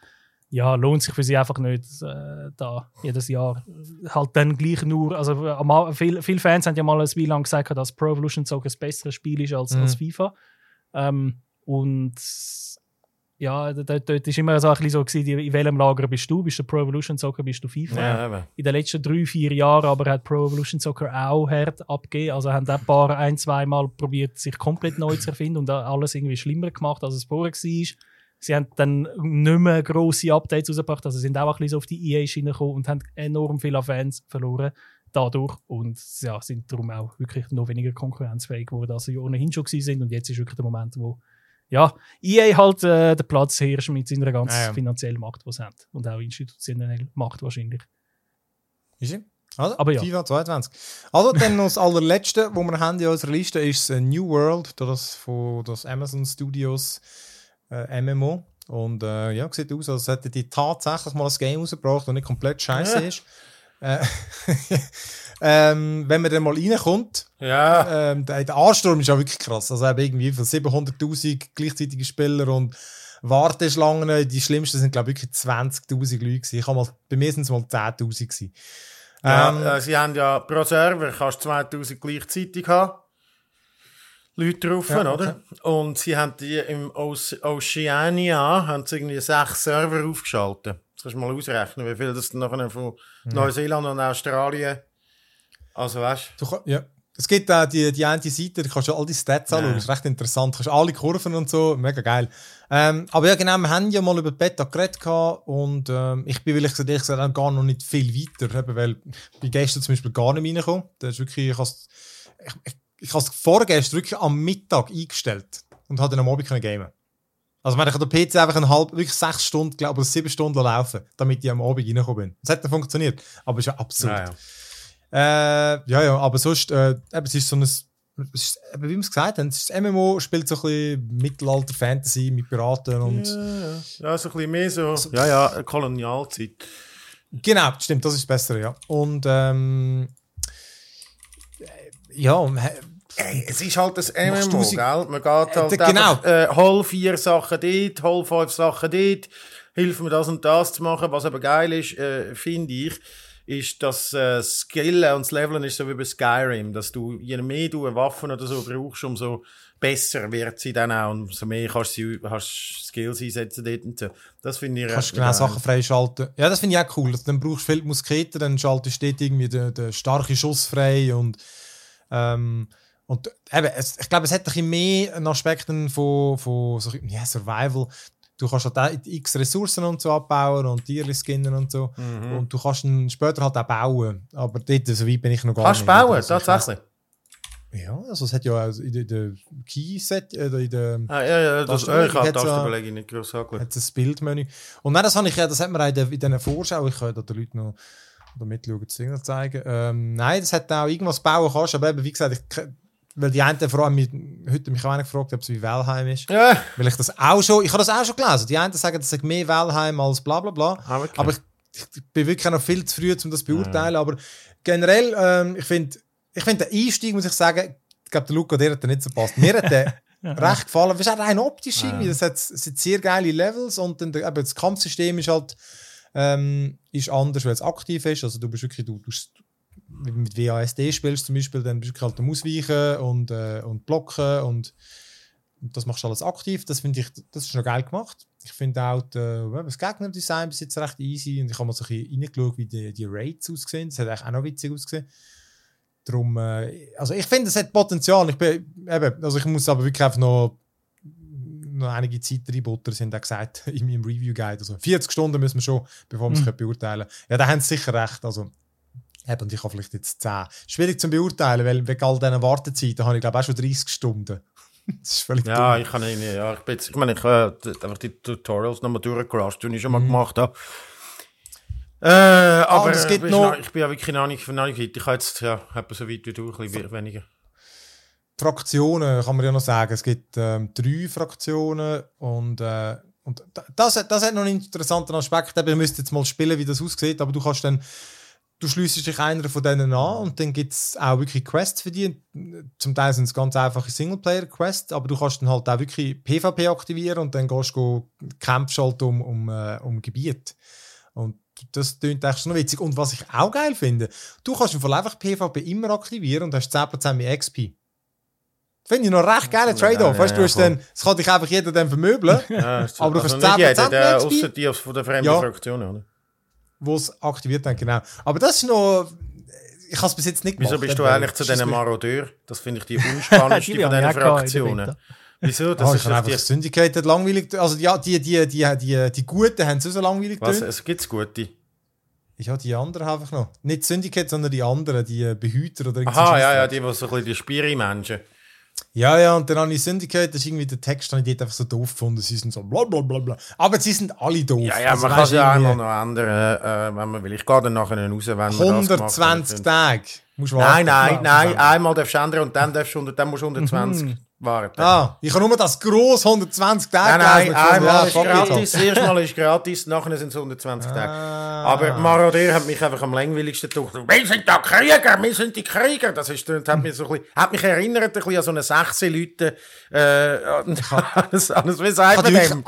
ja, lohnt sich für sie einfach nicht, äh, da jedes Jahr. Halt dann gleich nur, also äh, viel, viele Fans haben ja mal ein Spiel lang gesagt, dass Pro Evolution Soccer ein besseres Spiel ist als, mhm. als FIFA. Ähm, und ja, dort war immer so ein bisschen so, gewesen, in welchem Lager bist du? Bist du Pro Evolution Soccer, bist du FIFA? Ja, in den letzten drei, vier Jahren aber hat Pro Evolution Soccer auch hart abgegeben. Also haben ein paar ein, zwei Mal probiert, sich komplett neu zu erfinden und alles irgendwie schlimmer gemacht, als es vorher war. Sie haben dann nicht mehr grosse Updates rausgebracht, also sind auch ein bisschen so auf die E A-Schiene gekommen und haben enorm viele Fans verloren dadurch und ja, sind darum auch wirklich noch weniger konkurrenzfähig geworden, als sie ohnehin schon waren. Und jetzt ist wirklich der Moment, wo ja, E A halt äh, den Platz herrscht mit seiner ganzen ja, ja. finanziellen Macht, die sie haben und auch institutionelle Macht wahrscheinlich. Ist sie? Also, aber ja. FIFA zweiundzwanzig. Also, dann noch das allerletzte, was wir haben in unserer Liste, ist New World, das von das Amazon Studios M M O. Und äh, ja, sieht aus, als hätten die tatsächlich mal ein Game rausgebracht, das nicht komplett scheiße ja. ist. Äh, ähm, wenn man dann mal reinkommt, ja. ähm, der, der Ansturm ist ja wirklich krass. Also eben irgendwie von siebenhunderttausend gleichzeitige Spieler und Warteschlangen. Die schlimmsten sind, glaube ich, wirklich zwanzigtausend Leute gewesen. Ich mal, bei mir sind es mal zehntausend gewesen. Ähm, ja, äh, sie haben ja pro Server kannst zweitausend gleichzeitig haben. Leute drauf, ja, okay. oder? Und sie haben die im Oce- Oceania haben sie irgendwie sechs Server aufgeschaltet. Das kannst du mal ausrechnen, wie viel das dann nachher von ja. Neuseeland und Australien. Also weißt du. Kann, ja. Es gibt auch die, die eine Seite, da kannst du all die Stats anschauen, ja. das ist recht interessant. Du kannst alle Kurven und so, mega geil. Ähm, aber ja, genau, wir haben ja mal über Beta geredet und ähm, ich bin, weil ich ehrlich gesagt auch gar noch nicht viel weiter, weil ich bin gestern zum Beispiel gar nicht reingekommen. Das ist wirklich, ich, has, ich, ich Ich habe es vorgestern wirklich am Mittag eingestellt und habe dann am Abend gamen. Also ich habe den P C einfach eine halbe, wirklich sechs Stunden, glaube ich, sieben Stunden laufen, damit ich am Abend reingekommen bin. Das hat dann funktioniert, aber es ist ja absurd. Ja, ja, äh, ja, ja aber sonst, äh, es ist so ein, es ist, wie wir es gesagt haben, das M M O spielt so ein bisschen Mittelalter-Fantasy mit Piraten und... Ja, ja. ja, so ein bisschen mehr so, so ja, ja, Kolonialzeit. Genau, stimmt, das ist besser, ja. Und, ähm... ja, hey, es ist halt das M M O, gell? Man geht halt äh, genau. einfach, äh, hol vier Sachen dort, hol fünf Sachen dort, hilf mir das und das zu machen. Was aber geil ist, äh, finde ich, ist, dass äh, Skillen und das Leveln ist so wie bei Skyrim, dass du, je mehr du eine Waffe oder so brauchst, umso besser wird sie dann auch und umso mehr kannst du Skills einsetzen dort und so. Das finde ich recht kannst genau Sachen freischalten. Ja, das finde ich auch cool. Dann brauchst du viel Musketen, dann schaltest du dort irgendwie den, den starken Schuss frei und Ähm, und eben, es, ich glaube, es hat ein bisschen mehr Aspekten von, von so, yeah, Survival. Du kannst halt x Ressourcen und so abbauen und Tiere skinnen und so. Mhm. Und du kannst ihn später halt auch bauen. Aber dort, so weit bin ich noch gar kannst nicht. Kannst bauen, also, tatsächlich. Ja, also es hat ja auch in der Key-Set, äh, in der... Ah, ja, ja, das, äh, ich habe Tastenbelege nicht groß angeschaut. Hat es ein Bildmenü. Und nein, das, ich, das hat man auch in diesen Vorschau, ich könnte den Leuten noch mitschauen, das Ding zeigen. Ähm, nein, das hat auch irgendwas bauen kannst, aber eben, wie gesagt, ich, weil die einen vor allem, heute mich auch gefragt, ob es wie Valheim ist. Ja. Weil ich das auch schon, ich habe das auch schon gelesen. Die einen sagen, das ist mehr Valheim als bla bla bla. Ah, okay. Aber ich, ich bin wirklich noch viel zu früh, um das zu beurteilen. Ja. Aber generell, ähm, ich finde, ich finde den Einstieg, muss ich sagen, ich glaube, der Luca, der hat den nicht so passt. Mir hat der recht gefallen. Das ist auch rein optisch irgendwie. Das hat, das sind sehr geile Levels und dann, eben, das Kampfsystem ist halt ähm, ist anders, weil es aktiv ist. Also du bist wirklich, du, du mit W A S D spielst zum Beispiel, dann bist du halt am Ausweichen und, äh, und Blocken und, und das machst du alles aktiv. Das finde ich, das ist noch geil gemacht. Ich finde auch äh, das Gegnerdesign bis jetzt recht easy und ich habe mal so ein bisschen reingeschaut, wie die, die Raids aussehen. Das hat eigentlich auch noch witzig ausgesehen. Darum, also ich finde, es hat Potenzial. Ich, bin, eben, also ich muss aber wirklich einfach noch, noch einige Zeit reinbuttern, sind auch gesagt in meinem Review-Guide. Also vierzig Stunden müssen wir schon, bevor wir es mhm. beurteilen können. Ja, da haben sie sicher recht. Also, eben, ich habe vielleicht jetzt zehn. Schwierig zu beurteilen, weil wegen all diesen Wartezeiten habe ich glaube auch schon dreißig Stunden. Das ist völlig ja, dumm. Ich kann nicht. Ja, ich bin jetzt, ich meine, ich habe äh, einfach die Tutorials nochmal durchgerascht, die ich schon mal mhm. gemacht habe. Äh, aber ah, es gibt noch, ich bin ja wirklich noch nicht, noch nicht weit. Ich habe jetzt ja, so weit wie du, ein bisschen weniger. Fraktionen kann man ja noch sagen. Es gibt ähm, drei Fraktionen und, äh, und das, das hat noch einen interessanten Aspekt. Ihr müsst jetzt mal spielen, wie das aussieht, aber du kannst dann, du schliessest dich einer von denen an und dann gibt es auch wirklich Quests für die. Zum Teil sind es ganz einfache Singleplayer-Quests, aber du kannst dann halt auch wirklich PvP aktivieren und dann gehst du kämpfst halt um, um, um Gebiet. Und das klingt echt schon witzig. Und was ich auch geil finde, du kannst im Fall einfach PvP immer aktivieren und hast zehn Prozent mehr X P. Finde ich noch recht geiler Trade-off. Ja, ja, weißt, ja, du es kann dich einfach jeder dann vermöbeln, ja, so, aber du also hast zehn Prozent jeder, mehr X P. Ausser die von der fremden, ja, Fraktion, oder? Wo es aktiviert haben, genau. Aber das ist noch... Ich habe es bis jetzt nicht gemacht. Wieso bist du eigentlich zu diesen Marodeur? Das finde ich die unspannendste von diesen Fraktionen. Wieso? Das oh, ist einfach die Syndicate hat langweilig... Also ja, die, die, die, die, die Guten haben es so langweilig getan. Was? Also gibt es Gute? Ja, die anderen habe ich noch. Nicht die Syndicate, sondern die anderen, die Behüter oder irgendwas. Aha, ja, ja, die, die so ein bisschen die Spiri-Menschen. Ja, ja, und dann habe ich Syndicate, das ist irgendwie der Text, den ich dort einfach so doof gefunden. Sie sind so bla bla bla bla. Aber sie sind alle doof. Ja, ja, also, man kann es ja auch noch ändern, äh, wenn man will. Ich gehe dann nachher raus, wenn man das gemacht hat. hundertzwanzig Tage? Musst warten, nein, nein, nein. Einmal darfst du ändern und dann, darfst du unter, dann musst du hundertzwanzig mhm. warten. Ah, ich habe nur das gross hundertzwanzig Tage. Nein, nein, einmal ist gratis, das erste Mal ist gratis, nachher sind es hundertzwanzig Tage. Aber Marodeur hat mich einfach am langweiligsten gedacht. Wir sind da Krieger, wir sind die Krieger. Das ist, das hat, mich so ein bisschen, hat mich erinnert ein bisschen an so eine sechzehn Leute. Äh, an, an, wie sagt man dem?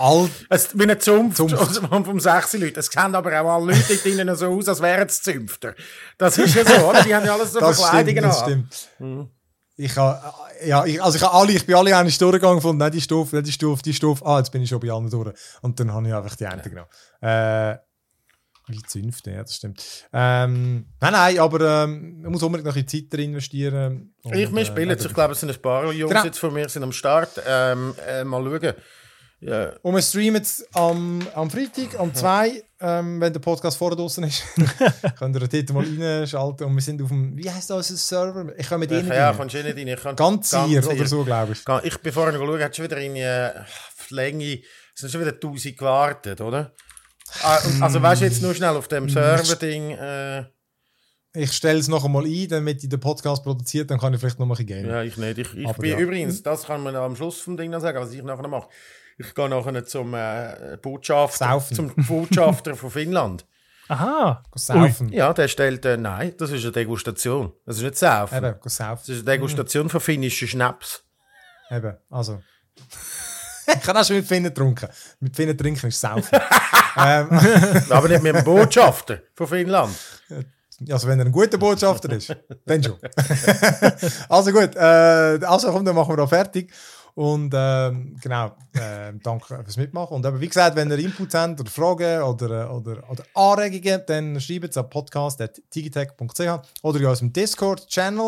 Wie ein Zunft vom sechzehn Leuten. Es sehen aber auch alle Leute drinnen so aus, als wären es Zünfter. Das ist ja so, oder? Die haben ja alles so Verkleidungen an. Das stimmt, das stimmt. Ich habe, ja, ich, also ich habe alle, ich bin alle eine Stufe gegangen von, nein, die Stufe, die Stufe, die Stufe, ah, jetzt bin ich schon bei allen durch. Und dann habe ich einfach die eine genommen. Äh, wie Zünfte, ja, das stimmt. Ähm, nein, nein, aber ähm, man muss unbedingt noch in Zeit investieren. Und, ich wir spielen äh, jetzt, ich glaube, es sind ein paar Jungs genau. jetzt von mir, sind am Start. Ähm, äh, mal schauen. Yeah. Und wir streamen jetzt am, am Freitag, am zwei, ähm, wenn der Podcast vorher draußen ist. Könnt ihr dort mal reinschalten. Und wir sind auf dem, wie heisst das, Server? Ich kann mit Ihnen rein. Ja, kannst du nicht rein. Ich kann ganz hier oder so, glaube ich. Ich bin vorhin geschaut, hat schon wieder in äh, Länge, es sind schon wieder tausend gewartet, oder? Also weißt du jetzt nur schnell auf dem Server-Ding... Äh, ich stelle es noch einmal ein, damit ich den Podcast produziert, dann kann ich vielleicht noch mal ein bisschen gehen. Ja, ich nicht. Ich, ich bin ja. übrigens, das kann man am Schluss vom Ding noch sagen, was ich nachher mache. Ich gehe nachher zum äh, Botschafter, zum Botschafter von Finnland. Aha, saufen. Ja, der stellt, äh, nein, das ist eine Degustation. Das ist nicht saufen. Eben, saufen. Das ist eine Degustation von finnischen Schnaps. Eben, also. Ich habe auch schon mit Finnen getrunken. Mit Finnen trinken ist saufen. ähm. Aber nicht mit dem Botschafter von Finnland. Also wenn er ein guter Botschafter ist, dann schon. Also gut, äh, also komm, dann machen wir da fertig. Und ähm, genau, äh, danke fürs Mitmachen. Und eben, wie gesagt, wenn ihr Input habt oder Fragen oder, oder, oder Anregungen, dann schreibt es an podcast punkt digitech punkt c h oder in unserem Discord-Channel.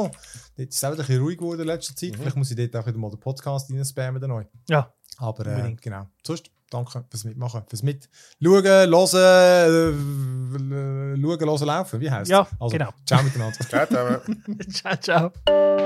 Dort ist es auch wieder ein bisschen ruhig geworden in letzter Zeit. Mhm. Vielleicht muss ich dort auch wieder mal den Podcast reinspammen, den neuen. Ja. Aber äh, genau, sonst danke fürs Mitmachen, fürs Mitschauen, hören, schauen, äh, laufen, wie heisst es? Ja, also, genau. Ciao miteinander. Ciao, ciao. Ciao, ciao.